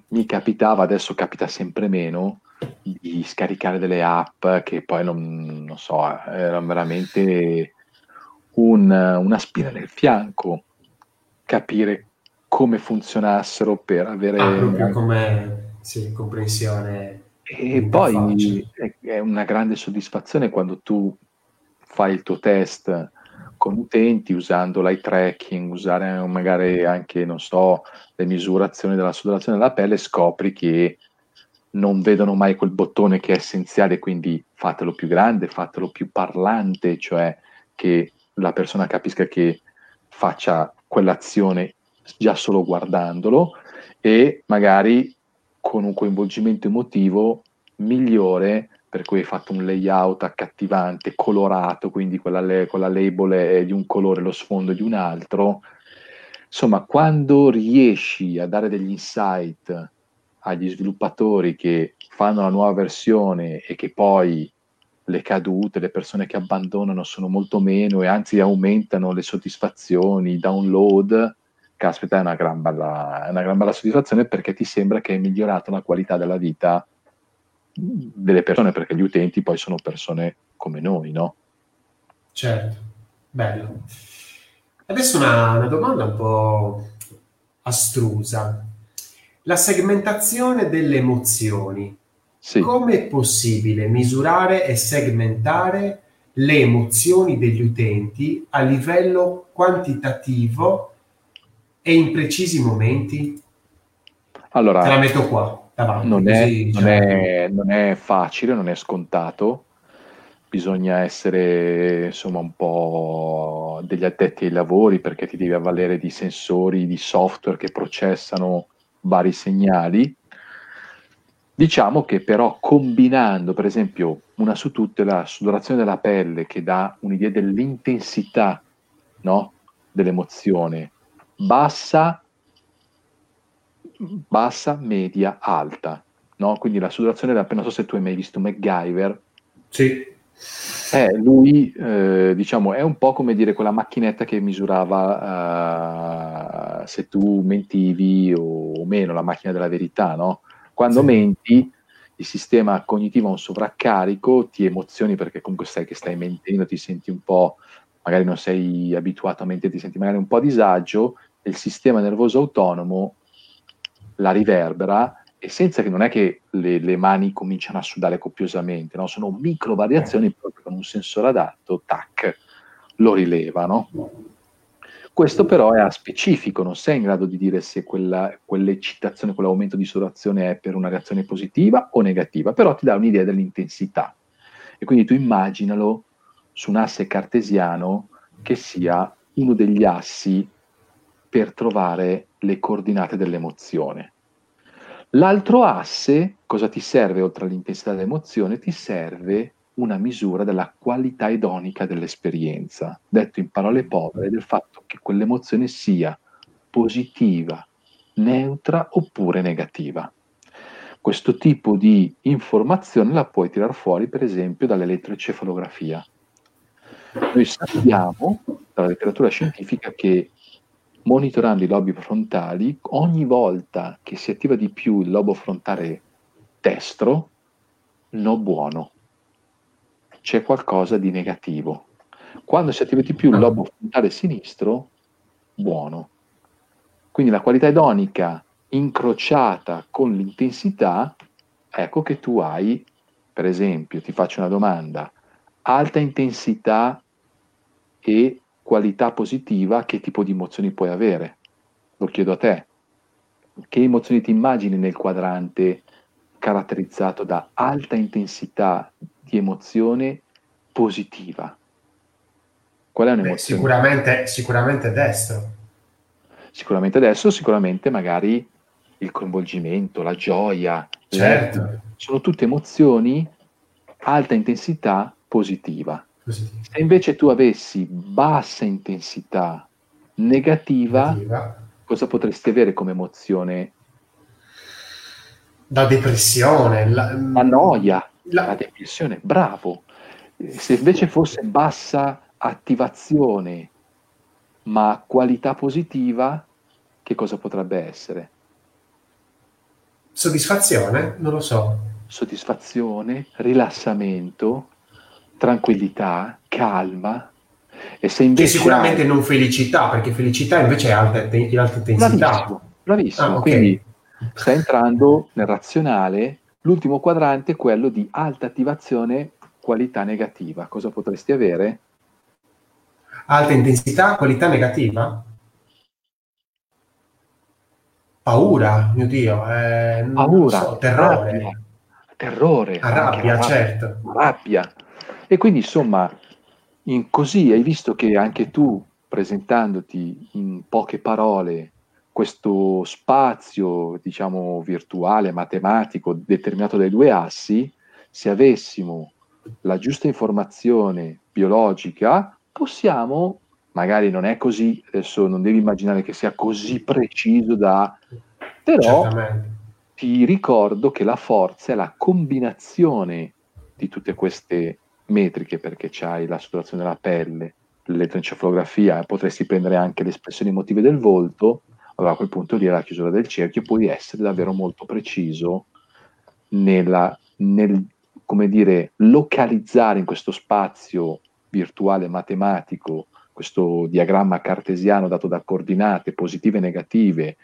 mi capitava, adesso capita sempre meno, di scaricare delle app che poi non, non so, erano veramente un, una spina nel fianco, capire come funzionassero per avere ah, proprio come sì, comprensione. E poi è, è una grande soddisfazione quando tu fai il tuo test con utenti usando l'eye tracking, usare magari anche non so le misurazioni della sudorazione della pelle, scopri che non vedono mai quel bottone che è essenziale, quindi fatelo più grande, fatelo più parlante, cioè che la persona capisca che faccia quell'azione già solo guardandolo, e magari con un coinvolgimento emotivo migliore, per cui hai fatto un layout accattivante, colorato, quindi quella, le- quella label è di un colore, lo sfondo è di un altro. Insomma, quando riesci a dare degli insight agli sviluppatori che fanno la nuova versione e che poi le cadute, le persone che abbandonano sono molto meno e anzi aumentano le soddisfazioni, i download, caspita, è una gran bella, è una gran bella soddisfazione, perché ti sembra che hai migliorato la qualità della vita delle persone, perché gli utenti poi sono persone come noi, no? Certo, bello. Adesso una, una domanda un po' astrusa. La segmentazione delle emozioni. Sì. Come è possibile misurare e segmentare le emozioni degli utenti a livello quantitativo e in precisi momenti? Allora, te la metto qua davanti, non, è, così, non, è, non è facile, non è scontato, bisogna essere insomma un po' degli addetti ai lavori, perché ti devi avvalere di sensori, di software che processano vari segnali. Diciamo che però combinando per esempio una su tutte la sudorazione della pelle, che dà un'idea dell'intensità, no, dell'emozione, bassa, bassa, media, alta, no? Quindi la sudorazione della pelle, non so se tu hai mai visto MacGyver. Sì. Eh, lui, eh, diciamo, è un po' come dire quella macchinetta che misurava eh, se tu mentivi o meno, la macchina della verità, no? Quando sì. menti, il sistema cognitivo ha un sovraccarico, ti emozioni perché comunque sai che stai mentendo, ti senti un po', magari non sei abituato a mentire, ti senti magari un po' a disagio, il sistema nervoso autonomo la riverbera, e senza che, non è che le, le mani cominciano a sudare copiosamente, no? Sono micro variazioni, proprio con un sensore adatto, tac, lo rilevano. Questo però è a specifico, non sei in grado di dire se quella, quell'eccitazione, quell'aumento di sudorazione è per una reazione positiva o negativa, però ti dà un'idea dell'intensità, e quindi tu immaginalo su un asse cartesiano che sia uno degli assi per trovare le coordinate dell'emozione. L'altro asse, cosa ti serve oltre all'intensità dell'emozione? Ti serve una misura della qualità edonica dell'esperienza, detto in parole povere, del fatto che quell'emozione sia positiva, neutra oppure negativa. Questo tipo di informazione la puoi tirar fuori per esempio dall'elettroencefalografia. Noi sappiamo dalla letteratura scientifica che monitorando i lobi frontali, ogni volta che si attiva di più il lobo frontale destro, no buono, c'è qualcosa di negativo. Quando si attiva di più il lobo frontale sinistro, buono. Quindi la qualità edonica incrociata con l'intensità, ecco che tu hai, per esempio, ti faccio una domanda, alta intensità e qualità positiva, che tipo di emozioni puoi avere? Lo chiedo a te. Che emozioni ti immagini nel quadrante caratterizzato da alta intensità di emozione positiva? Qual è un'emozione? Beh, sicuramente, sicuramente destro. Sicuramente destro, sicuramente magari il coinvolgimento, la gioia. Certo. Sono tutte emozioni alta intensità positiva. Positiva. Se invece tu avessi bassa intensità negativa, negativa. Cosa potresti avere come emozione? La depressione. La, la noia, la... la depressione, bravo. Se invece fosse bassa attivazione, ma qualità positiva, che cosa potrebbe essere? Soddisfazione? Non lo so. Soddisfazione, rilassamento, tranquillità, calma. E se invece che sicuramente hai... non felicità, perché felicità invece è alta, in alta intensità. Bravissimo, bravissimo. Ah, okay. Quindi sta entrando nel razionale. L'ultimo quadrante è quello di alta attivazione, qualità negativa. Cosa potresti avere? Alta intensità, qualità negativa? Paura, mio Dio, eh, non paura, so, terrore. Rabbia, terrore. Rabbia, rabbia, certo. Rabbia. E quindi insomma... In così hai visto che anche tu, presentandoti in poche parole questo spazio, diciamo, virtuale, matematico, determinato dai due assi, se avessimo la giusta informazione biologica, possiamo, magari non è così, adesso non devi immaginare che sia così preciso da... Però ti ricordo che la forza è la combinazione di tutte queste metriche, perché c'hai la sudorazione della pelle, l'elettroencefalografia, potresti prendere anche le espressioni emotive del volto, allora a quel punto lì è la chiusura del cerchio, puoi essere davvero molto preciso nella, nel, come dire, localizzare in questo spazio virtuale matematico, questo diagramma cartesiano dato da coordinate positive e negative,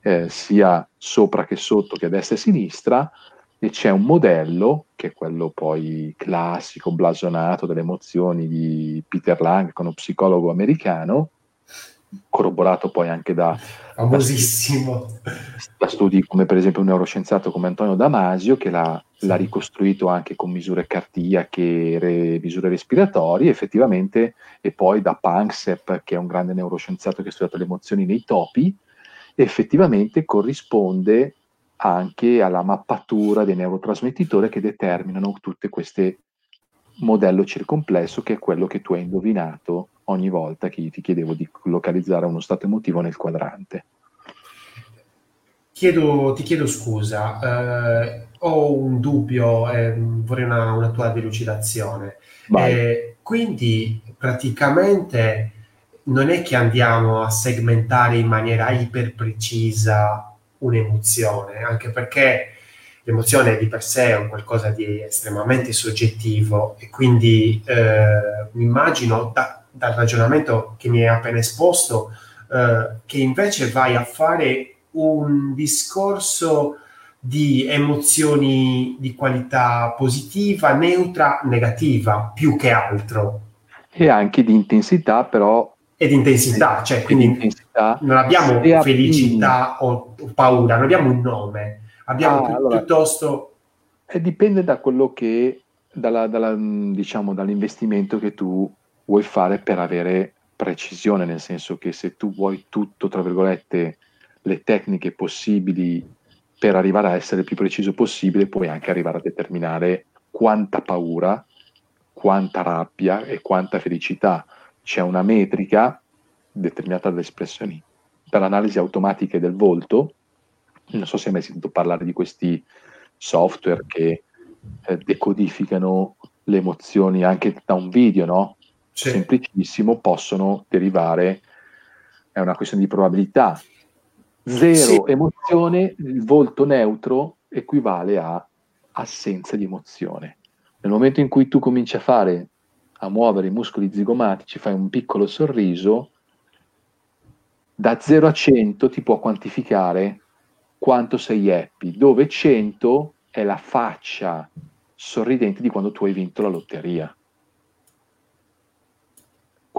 eh, sia sopra che sotto, che a destra e a sinistra, e c'è un modello, che è quello poi classico, blasonato, delle emozioni di Peter Lang, che è uno psicologo americano, corroborato poi anche da, famosissimo. da, studi, da studi come per esempio un neuroscienziato come Antonio Damasio, che l'ha, sì. l'ha ricostruito anche con misure cardiache, re, misure respiratorie, effettivamente, e poi da Panksepp, che è un grande neuroscienziato che ha studiato le emozioni nei topi, effettivamente corrisponde anche alla mappatura dei neurotrasmettitori che determinano tutte queste modello circomplesso, che è quello che tu hai indovinato ogni volta che io ti chiedevo di localizzare uno stato emotivo nel quadrante. Chiedo, ti chiedo scusa, eh, ho un dubbio, eh, vorrei una, una tua delucidazione. Eh, quindi praticamente non è che andiamo a segmentare in maniera iperprecisa un'emozione, anche perché l'emozione di per sé è un qualcosa di estremamente soggettivo, e quindi eh, mi immagino da, dal ragionamento che mi hai appena esposto eh, che invece vai a fare un discorso di emozioni di qualità positiva, neutra, negativa, più che altro. E anche di intensità, però... Ed intensità, cioè quindi intensità, non abbiamo felicità o paura, non abbiamo un nome, abbiamo ah, pi- allora, piuttosto... E dipende da quello che, dalla, dalla, diciamo, dall'investimento che tu vuoi fare per avere precisione, nel senso che se tu vuoi tutto, tra virgolette, le tecniche possibili per arrivare a essere il più preciso possibile, puoi anche arrivare a determinare quanta paura, quanta rabbia e quanta felicità. C'è una metrica determinata dalle espressioni per analisi automatiche del volto. Non so se hai mai sentito parlare di questi software che eh, decodificano le emozioni anche da un video, no? Sì. Semplicissimo, possono derivare, è una questione di probabilità. Zero sì. Emozione, il volto neutro equivale a assenza di emozione. Nel momento in cui tu cominci a fare a muovere i muscoli zigomatici, fai un piccolo sorriso, da zero a cento ti può quantificare quanto sei happy, dove cento è la faccia sorridente di quando tu hai vinto la lotteria.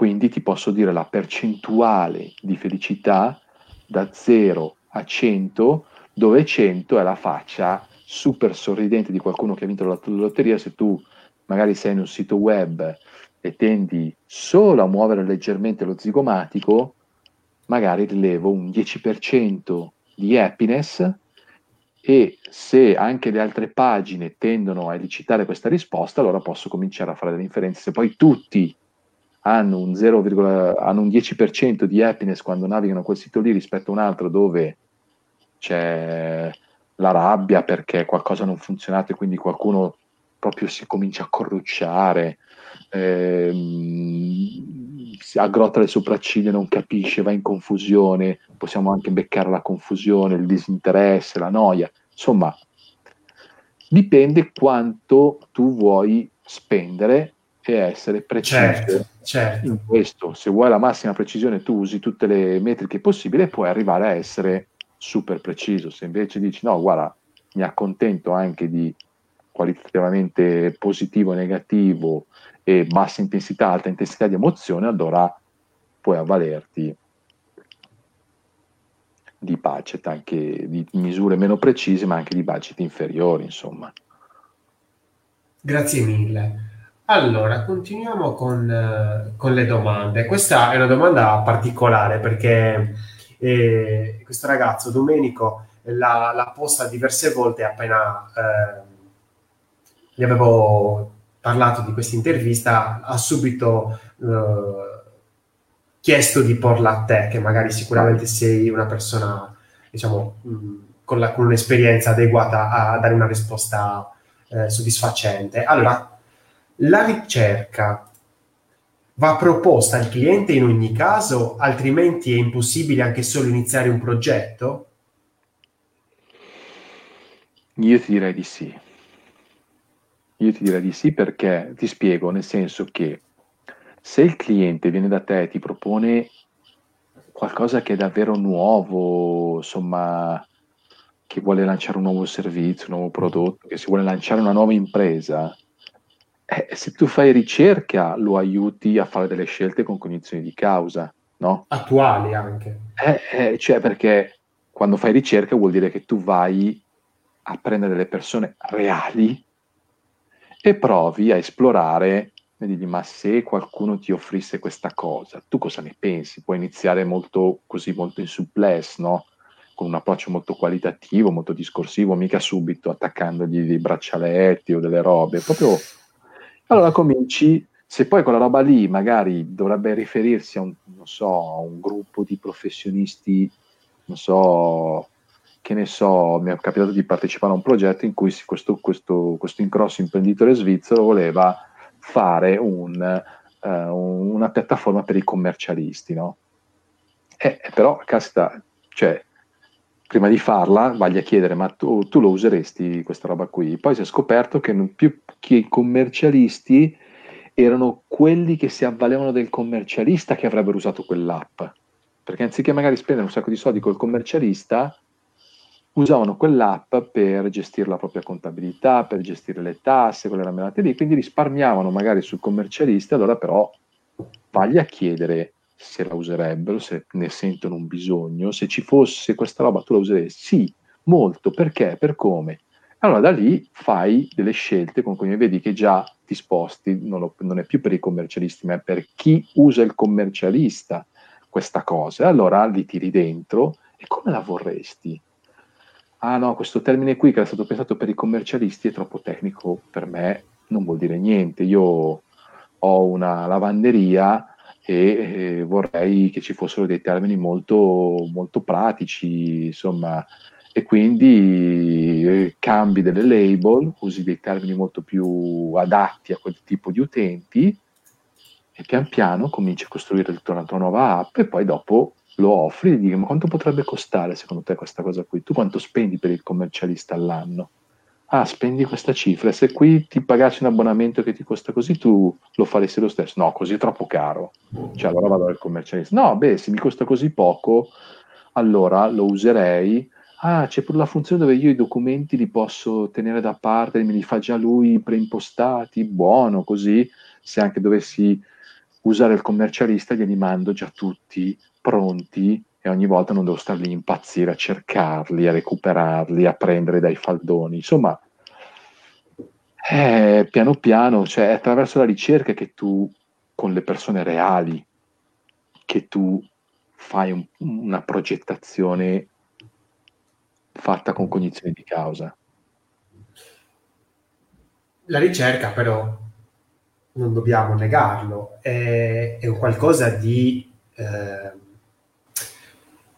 quindi ti posso dire la percentuale di felicità da zero a cento, dove cento è la faccia super sorridente di qualcuno che ha vinto la lotteria. Se tu magari sei in un sito web e tendi solo a muovere leggermente lo zigomatico, magari rilevo un dieci per cento di happiness, e se anche le altre pagine tendono a elicitare questa risposta, allora posso cominciare a fare delle inferenze. Se poi tutti hanno un, zero, hanno un dieci per cento di happiness quando navigano quel sito lì rispetto a un altro dove c'è la rabbia perché qualcosa non ha funzionato e quindi qualcuno proprio si comincia a corrucciare, ehm, si aggrotta le sopracciglia, non capisce, va in confusione, possiamo anche beccare la confusione, il disinteresse, la noia. Insomma, dipende quanto tu vuoi spendere e essere preciso, certo, certo. In questo. Se vuoi la massima precisione tu usi tutte le metriche possibili e puoi arrivare a essere super preciso. Se invece dici no, guarda, mi accontento anche di qualitativamente positivo, negativo e bassa intensità, alta intensità di emozione, allora puoi avvalerti di budget anche di misure meno precise, ma anche di budget inferiori, insomma. Grazie mille. Allora, continuiamo con, con le domande. Questa è una domanda particolare perché eh, questo ragazzo, Domenico, l'ha, l'ha posta diverse volte appena eh, gli avevo parlato di questa intervista, ha subito eh, chiesto di porla a te, che magari sicuramente sei una persona, diciamo, mh, con, la, con un'esperienza adeguata a dare una risposta eh, soddisfacente. Allora, la ricerca va proposta al cliente in ogni caso, altrimenti è impossibile anche solo iniziare un progetto? Io ti direi di sì. Io ti direi di sì perché ti spiego, nel senso che se il cliente viene da te e ti propone qualcosa che è davvero nuovo, insomma, che vuole lanciare un nuovo servizio, un nuovo prodotto, che si vuole lanciare una nuova impresa, Eh, se tu fai ricerca lo aiuti a fare delle scelte con cognizione di causa, no? Attuali anche. Eh, eh, cioè perché quando fai ricerca vuol dire che tu vai a prendere le persone reali e provi a esplorare e dirgli ma se qualcuno ti offrisse questa cosa, tu cosa ne pensi? Puoi iniziare molto così, molto in suppless, no? Con un approccio molto qualitativo, molto discorsivo, mica subito attaccandogli dei braccialetti o delle robe, proprio... Allora cominci, se poi quella roba lì magari dovrebbe riferirsi a un, non so, a un gruppo di professionisti, non so, che ne so, mi è capitato di partecipare a un progetto in cui questo, questo, questo incrosso imprenditore svizzero voleva fare un, eh, una piattaforma per i commercialisti, no? Eh, però, caspita, cioè, prima di farla vagli a chiedere ma tu, tu lo useresti questa roba qui? Poi si è scoperto che non più che i commercialisti erano quelli che si avvalevano del commercialista che avrebbero usato quell'app, perché anziché magari spendere un sacco di soldi col commercialista usavano quell'app per gestire la propria contabilità, per gestire le tasse, quelle ramenate lì, quindi risparmiavano magari sul commercialista. Allora però vagli a chiedere se la userebbero, se ne sentono un bisogno, se ci fosse questa roba tu la useresti? Sì, molto, perché, per come? Allora da lì fai delle scelte con cui vedi che già ti sposti, non, lo, non è più per i commercialisti, ma è per chi usa il commercialista questa cosa. Allora li tiri dentro e come la vorresti? Ah no, questo termine qui che era stato pensato per i commercialisti è troppo tecnico per me, non vuol dire niente, io ho una lavanderia e eh, vorrei che ci fossero dei termini molto, molto pratici, insomma, e quindi eh, cambi delle label, usi dei termini molto più adatti a quel tipo di utenti e pian piano cominci a costruire il tuo, la tua nuova app e poi dopo lo offri e dici ma quanto potrebbe costare secondo te questa cosa qui? Tu quanto spendi per il commercialista all'anno? Ah, spendi questa cifra, se qui ti pagassi un abbonamento che ti costa così, tu lo faresti lo stesso? No, così è troppo caro, cioè allora vado al commercialista. No, beh, se mi costa così poco, allora lo userei. Ah, c'è pure la funzione dove io i documenti li posso tenere da parte, me li fa già lui preimpostati, buono, così se anche dovessi usare il commercialista, glieli mando già tutti pronti e ogni volta non devo star lì impazzire a cercarli, a recuperarli, a prendere dai faldoni. Insomma, eh, piano piano, cioè è attraverso la ricerca che tu, con le persone reali, che tu fai un, una progettazione fatta con cognizione di causa. La ricerca però, non dobbiamo negarlo, è, è un qualcosa di eh,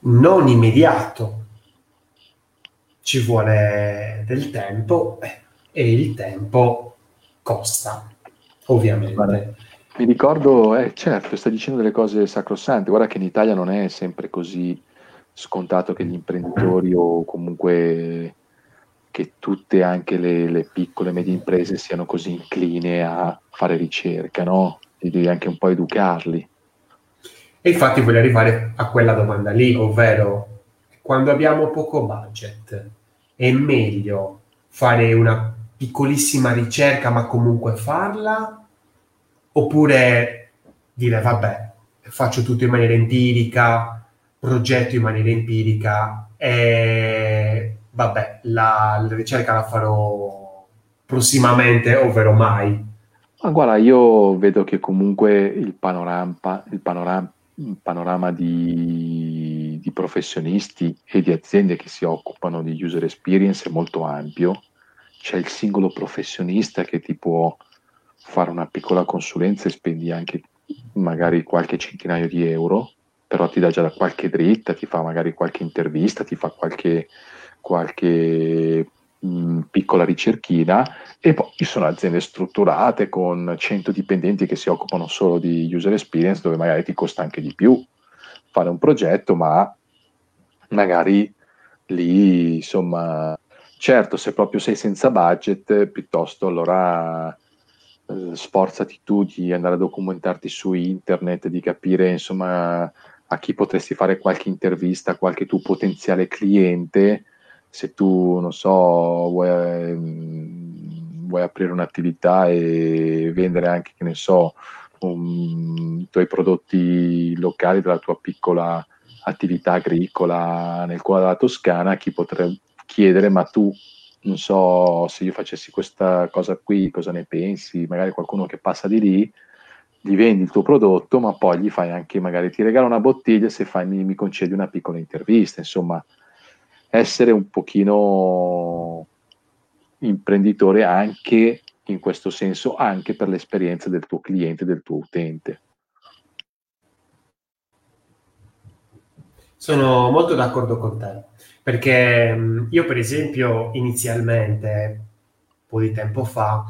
non immediato. Ci vuole del tempo eh, e il tempo costa, ovviamente. Vale. Mi ricordo, eh, certo, sta dicendo delle cose sacrosante. Guarda che in Italia non è sempre così scontato che gli imprenditori o comunque che tutte anche le, le piccole e medie imprese siano così incline a fare ricerca, no? E devi anche un po' educarli. E infatti voglio arrivare a quella domanda lì, ovvero quando abbiamo poco budget è meglio fare una piccolissima ricerca ma comunque farla, oppure dire vabbè, faccio tutto in maniera empirica, progetto in maniera empirica e... vabbè, la, la ricerca la farò prossimamente, ovvero mai. Ma guarda, io vedo che comunque il panorama, il panorama, il panorama di, di professionisti e di aziende che si occupano di user experience è molto ampio. C'è il singolo professionista che ti può fare una piccola consulenza e spendi anche magari qualche centinaio di euro, però ti dà già qualche dritta, ti fa magari qualche intervista, ti fa qualche... qualche mh, piccola ricerchina, e poi ci sono aziende strutturate con cento dipendenti che si occupano solo di user experience, dove magari ti costa anche di più fare un progetto, ma magari lì, insomma, certo, se proprio sei senza budget, piuttosto allora eh, sforzati tu di andare a documentarti su internet, di capire, insomma, a chi potresti fare qualche intervista, qualche tuo potenziale cliente. Se tu, non so, vuoi, vuoi aprire un'attività e vendere anche, che ne so, um, i tuoi prodotti locali della tua piccola attività agricola nel cuore della Toscana, chi potrebbe chiedere, ma tu, non so, se io facessi questa cosa qui, cosa ne pensi? Magari qualcuno che passa di lì, gli vendi il tuo prodotto, ma poi gli fai anche, magari ti regala una bottiglia se fai, mi, mi concedi una piccola intervista, insomma. Essere un pochino imprenditore anche in questo senso, anche per l'esperienza del tuo cliente, del tuo utente. Sono molto d'accordo con te, perché io per esempio inizialmente, un po' di tempo fa,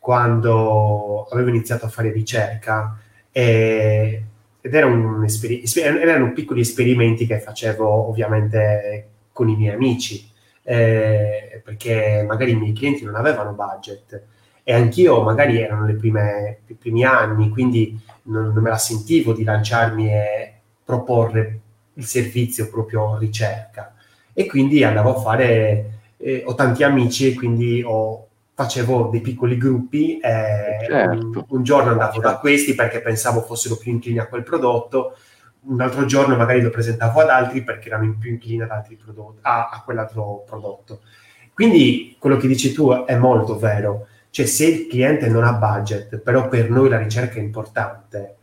quando avevo iniziato a fare ricerca, eh, ed era un esper- esper- erano piccoli esperimenti che facevo ovviamente con i miei amici, eh, perché magari i miei clienti non avevano budget e anch'io magari erano le prime, i primi anni, quindi non, non me la sentivo di lanciarmi e proporre il servizio proprio ricerca, e quindi andavo a fare, eh, ho tanti amici e quindi ho, facevo dei piccoli gruppi, eh, certo. un, un giorno andavo certo. da questi perché pensavo fossero più inclini a quel prodotto, un altro giorno magari lo presentavo ad altri perché erano più inclini ad altri prodotti, a, a quell'altro prodotto. Quindi quello che dici tu è molto vero, cioè se il cliente non ha budget, però per noi la ricerca è importante,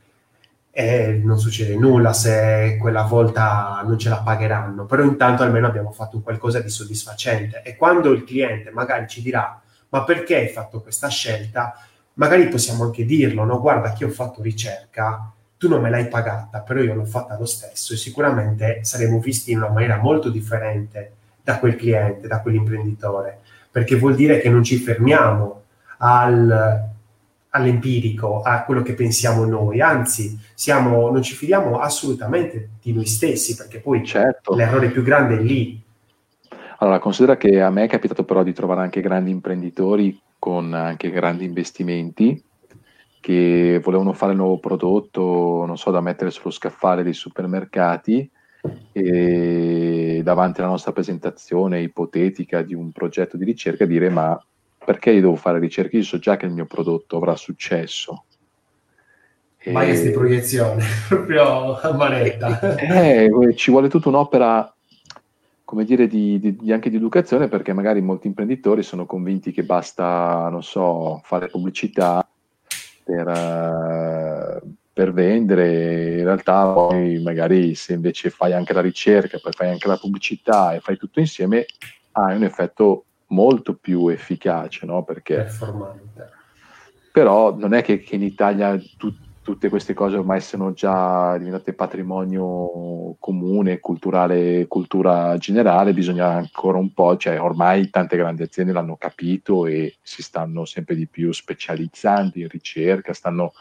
eh, non succede nulla se quella volta non ce la pagheranno, però intanto almeno abbiamo fatto un qualcosa di soddisfacente, e quando il cliente magari ci dirà ma perché hai fatto questa scelta, magari possiamo anche dirlo, no? Guarda che ho fatto ricerca, tu non me l'hai pagata, però io l'ho fatta lo stesso, e sicuramente saremo visti in una maniera molto differente da quel cliente, da quell'imprenditore, perché vuol dire che non ci fermiamo al, all'empirico, a quello che pensiamo noi, anzi siamo, non ci fidiamo assolutamente di noi stessi, perché poi certo. l'errore più grande è lì. Allora, considera che a me è capitato però di trovare anche grandi imprenditori con anche grandi investimenti che volevano fare un nuovo prodotto, non so, da mettere sullo scaffale dei supermercati, e davanti alla nostra presentazione ipotetica di un progetto di ricerca dire ma perché io devo fare ricerca? Io so già che il mio prodotto avrà successo. bias di proiezione, proprio a manetta. Eh, ci vuole tutta un'opera, come dire, di, di, anche di educazione, perché magari molti imprenditori sono convinti che basta, non so, fare pubblicità per, per vendere. In realtà poi magari se invece fai anche la ricerca, poi fai anche la pubblicità e fai tutto insieme, hai un effetto molto più efficace, no? Perché performante. Però non è che, che in Italia tutti tutte queste cose ormai sono già diventate patrimonio comune, culturale, cultura generale, bisogna ancora un po', cioè ormai tante grandi aziende l'hanno capito e si stanno sempre di più specializzando in ricerca, stanno,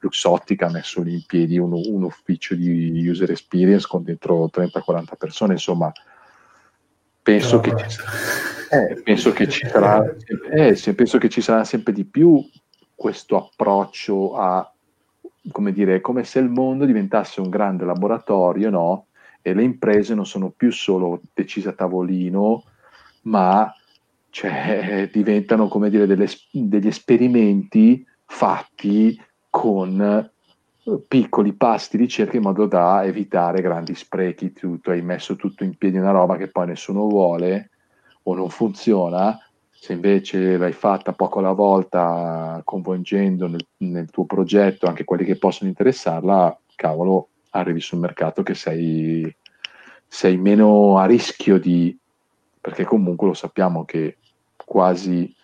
Luxottica ha messo lì in piedi un, un ufficio di user experience con dentro trenta quaranta persone, insomma, penso, no, che, ci sarà, eh, penso che ci sarà, eh, penso che ci sarà sempre di più questo approccio a, come dire, come se il mondo diventasse un grande laboratorio, no? E le imprese non sono più solo decise a tavolino, ma cioè, diventano, come dire, delle, degli esperimenti fatti con piccoli passi di ricerca in modo da evitare grandi sprechi. Tutto, hai messo tutto in piedi una roba che poi nessuno vuole o non funziona. Se invece l'hai fatta poco alla volta, coinvolgendo nel, nel tuo progetto anche quelli che possono interessarla, cavolo, arrivi sul mercato che sei, sei meno a rischio di, perché comunque lo sappiamo che quasi,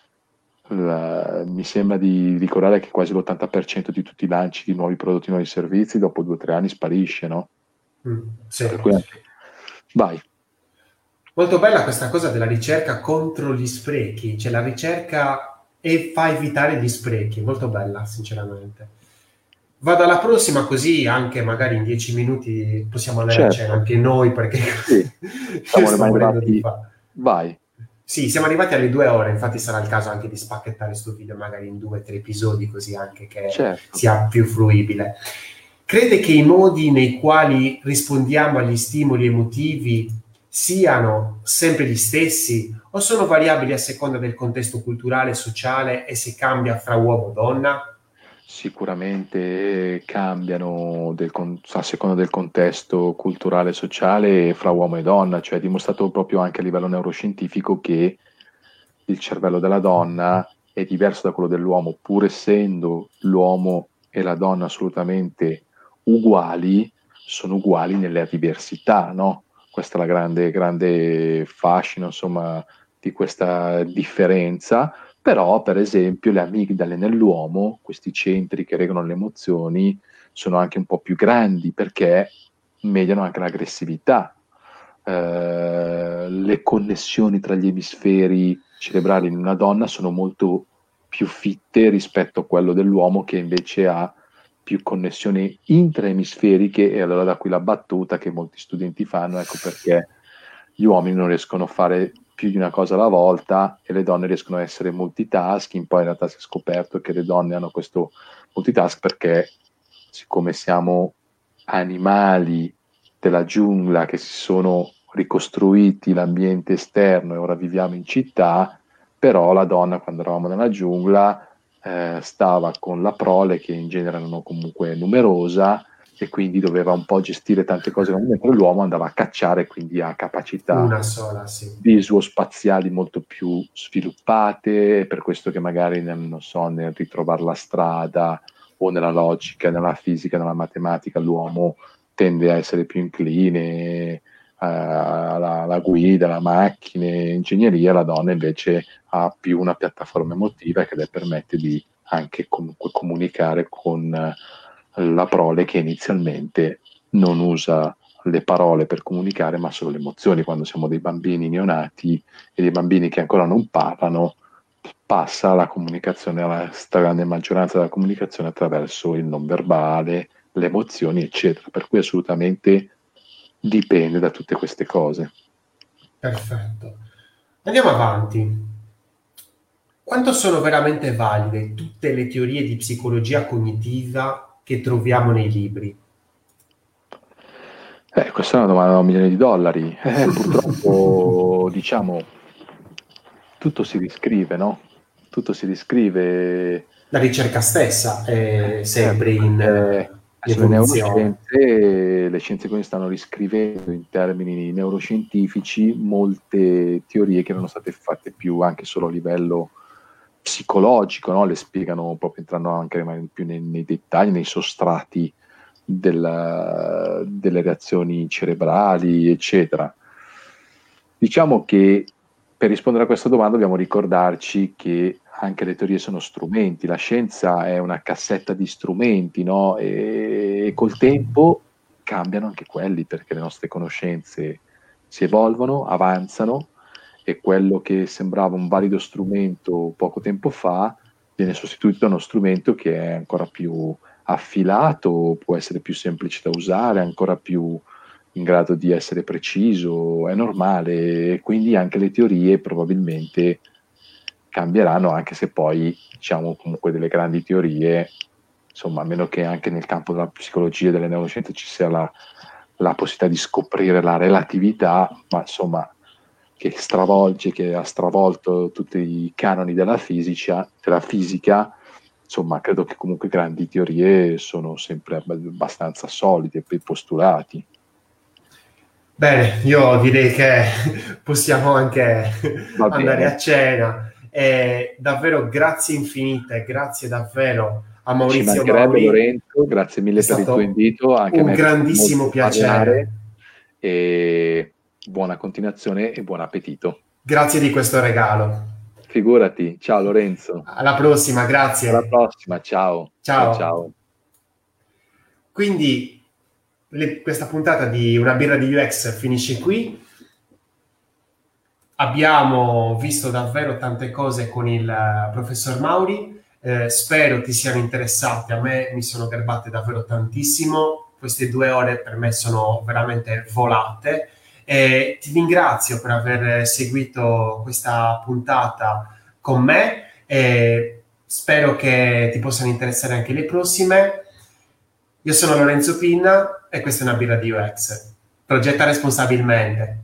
la, mi sembra di ricordare che quasi l'ottanta per cento di tutti i lanci di nuovi prodotti, nuovi servizi, dopo due o tre anni sparisce, no? Mm, sì. Per cui, vai. Molto bella questa cosa della ricerca contro gli sprechi, cioè la ricerca e fa evitare gli sprechi, molto bella sinceramente. Vado alla prossima, così anche magari in dieci minuti possiamo andare, certo, a cena anche noi, perché sì, stiamo morendo di fa. Vai. Sì, siamo arrivati alle due ore, infatti sarà il caso anche di spacchettare sto video magari in due o tre episodi, così anche che, certo, sia più fruibile. Crede che i modi nei quali rispondiamo agli stimoli emotivi siano sempre gli stessi o sono variabili a seconda del contesto culturale, sociale e se cambia fra uomo e donna? Sicuramente cambiano del, a seconda del contesto culturale, sociale e fra uomo e donna, cioè è dimostrato proprio anche a livello neuroscientifico che il cervello della donna è diverso da quello dell'uomo, pur essendo l'uomo e la donna assolutamente uguali, sono uguali nelle diversità, no? Questa è la grande, grande fascino, insomma, di questa differenza. Però, per esempio, le amigdale nell'uomo, questi centri che regolano le emozioni, sono anche un po' più grandi perché mediano anche l'aggressività. Eh, le connessioni tra gli emisferi cerebrali in una donna sono molto più fitte rispetto a quello dell'uomo, che invece ha più connessioni intraemisferiche, e allora da qui la battuta che molti studenti fanno, ecco perché gli uomini non riescono a fare più di una cosa alla volta e le donne riescono a essere multitasking. Poi in realtà si è scoperto che le donne hanno questo multitask perché, siccome siamo animali della giungla che si sono ricostruiti l'ambiente esterno e ora viviamo in città, però la donna quando eravamo nella giungla Eh, stava con la prole, che in genere erano comunque numerosa, e quindi doveva un po' gestire tante cose, mentre l'uomo andava a cacciare, quindi ha capacità una sola, sì, visuospaziali molto più sviluppate. È per questo che magari nel, non so, nel ritrovare la strada o nella logica, nella fisica, nella matematica, l'uomo tende a essere più incline alla, alla guida, alla macchina, ingegneria. La donna invece ha più una piattaforma emotiva che le permette di anche comunque comunicare con la prole, che inizialmente non usa le parole per comunicare, ma solo le emozioni. Quando siamo dei bambini neonati e dei bambini che ancora non parlano, passa la comunicazione, la stragrande maggioranza della comunicazione, attraverso il non verbale, le emozioni, eccetera. Per cui assolutamente dipende da tutte queste cose. Perfetto. Andiamo avanti. Quanto sono veramente valide tutte le teorie di psicologia cognitiva che troviamo nei libri? Eh, questa è una domanda da un milione di dollari. Eh, purtroppo, diciamo, tutto si riscrive, no? Tutto si riscrive. la ricerca stessa è sempre in eh, sulle neuroscienze. Le scienze quindi stanno riscrivendo in termini neuroscientifici molte teorie che erano state fatte più anche solo a livello psicologico, no? Le spiegano proprio entrando anche più nei, nei dettagli, nei sostrati della, delle reazioni cerebrali, eccetera. Diciamo che per rispondere a questa domanda dobbiamo ricordarci che anche le teorie sono strumenti, la scienza è una cassetta di strumenti, no? E col tempo cambiano anche quelli, perché le nostre conoscenze si evolvono, avanzano, e quello che sembrava un valido strumento poco tempo fa viene sostituito da uno strumento che è ancora più affilato, può essere più semplice da usare, ancora più in grado di essere preciso, è normale, e quindi anche le teorie probabilmente cambieranno, anche se poi diciamo comunque delle grandi teorie, insomma, a meno che anche nel campo della psicologia e delle neuroscienze ci sia la, la possibilità di scoprire la relatività, ma insomma che stravolge, che ha stravolto tutti i canoni della fisica, della fisica, insomma credo che comunque grandi teorie sono sempre abbastanza solide per i postulati. Bene, io direi che possiamo anche andare a cena. Eh, davvero grazie infinite, grazie davvero a Maurizio Mauri. Lorenzo, grazie mille per il tuo invito. Anche un grandissimo piacere. E buona continuazione e buon appetito. Grazie di questo regalo. Figurati. Ciao Lorenzo. Alla prossima, grazie. Alla prossima, ciao. Ciao. Ciao. Quindi Le, questa puntata di Una birra di U X finisce qui. Abbiamo visto davvero tante cose con il professor Mauri, eh, spero ti siano interessate. A me mi sono garbate davvero tantissimo, queste due ore per me sono veramente volate, e ti ringrazio per aver seguito questa puntata con me, e spero che ti possano interessare anche le prossime. Io sono Lorenzo Pinna e questa è Una birra di U X. Progetta responsabilmente.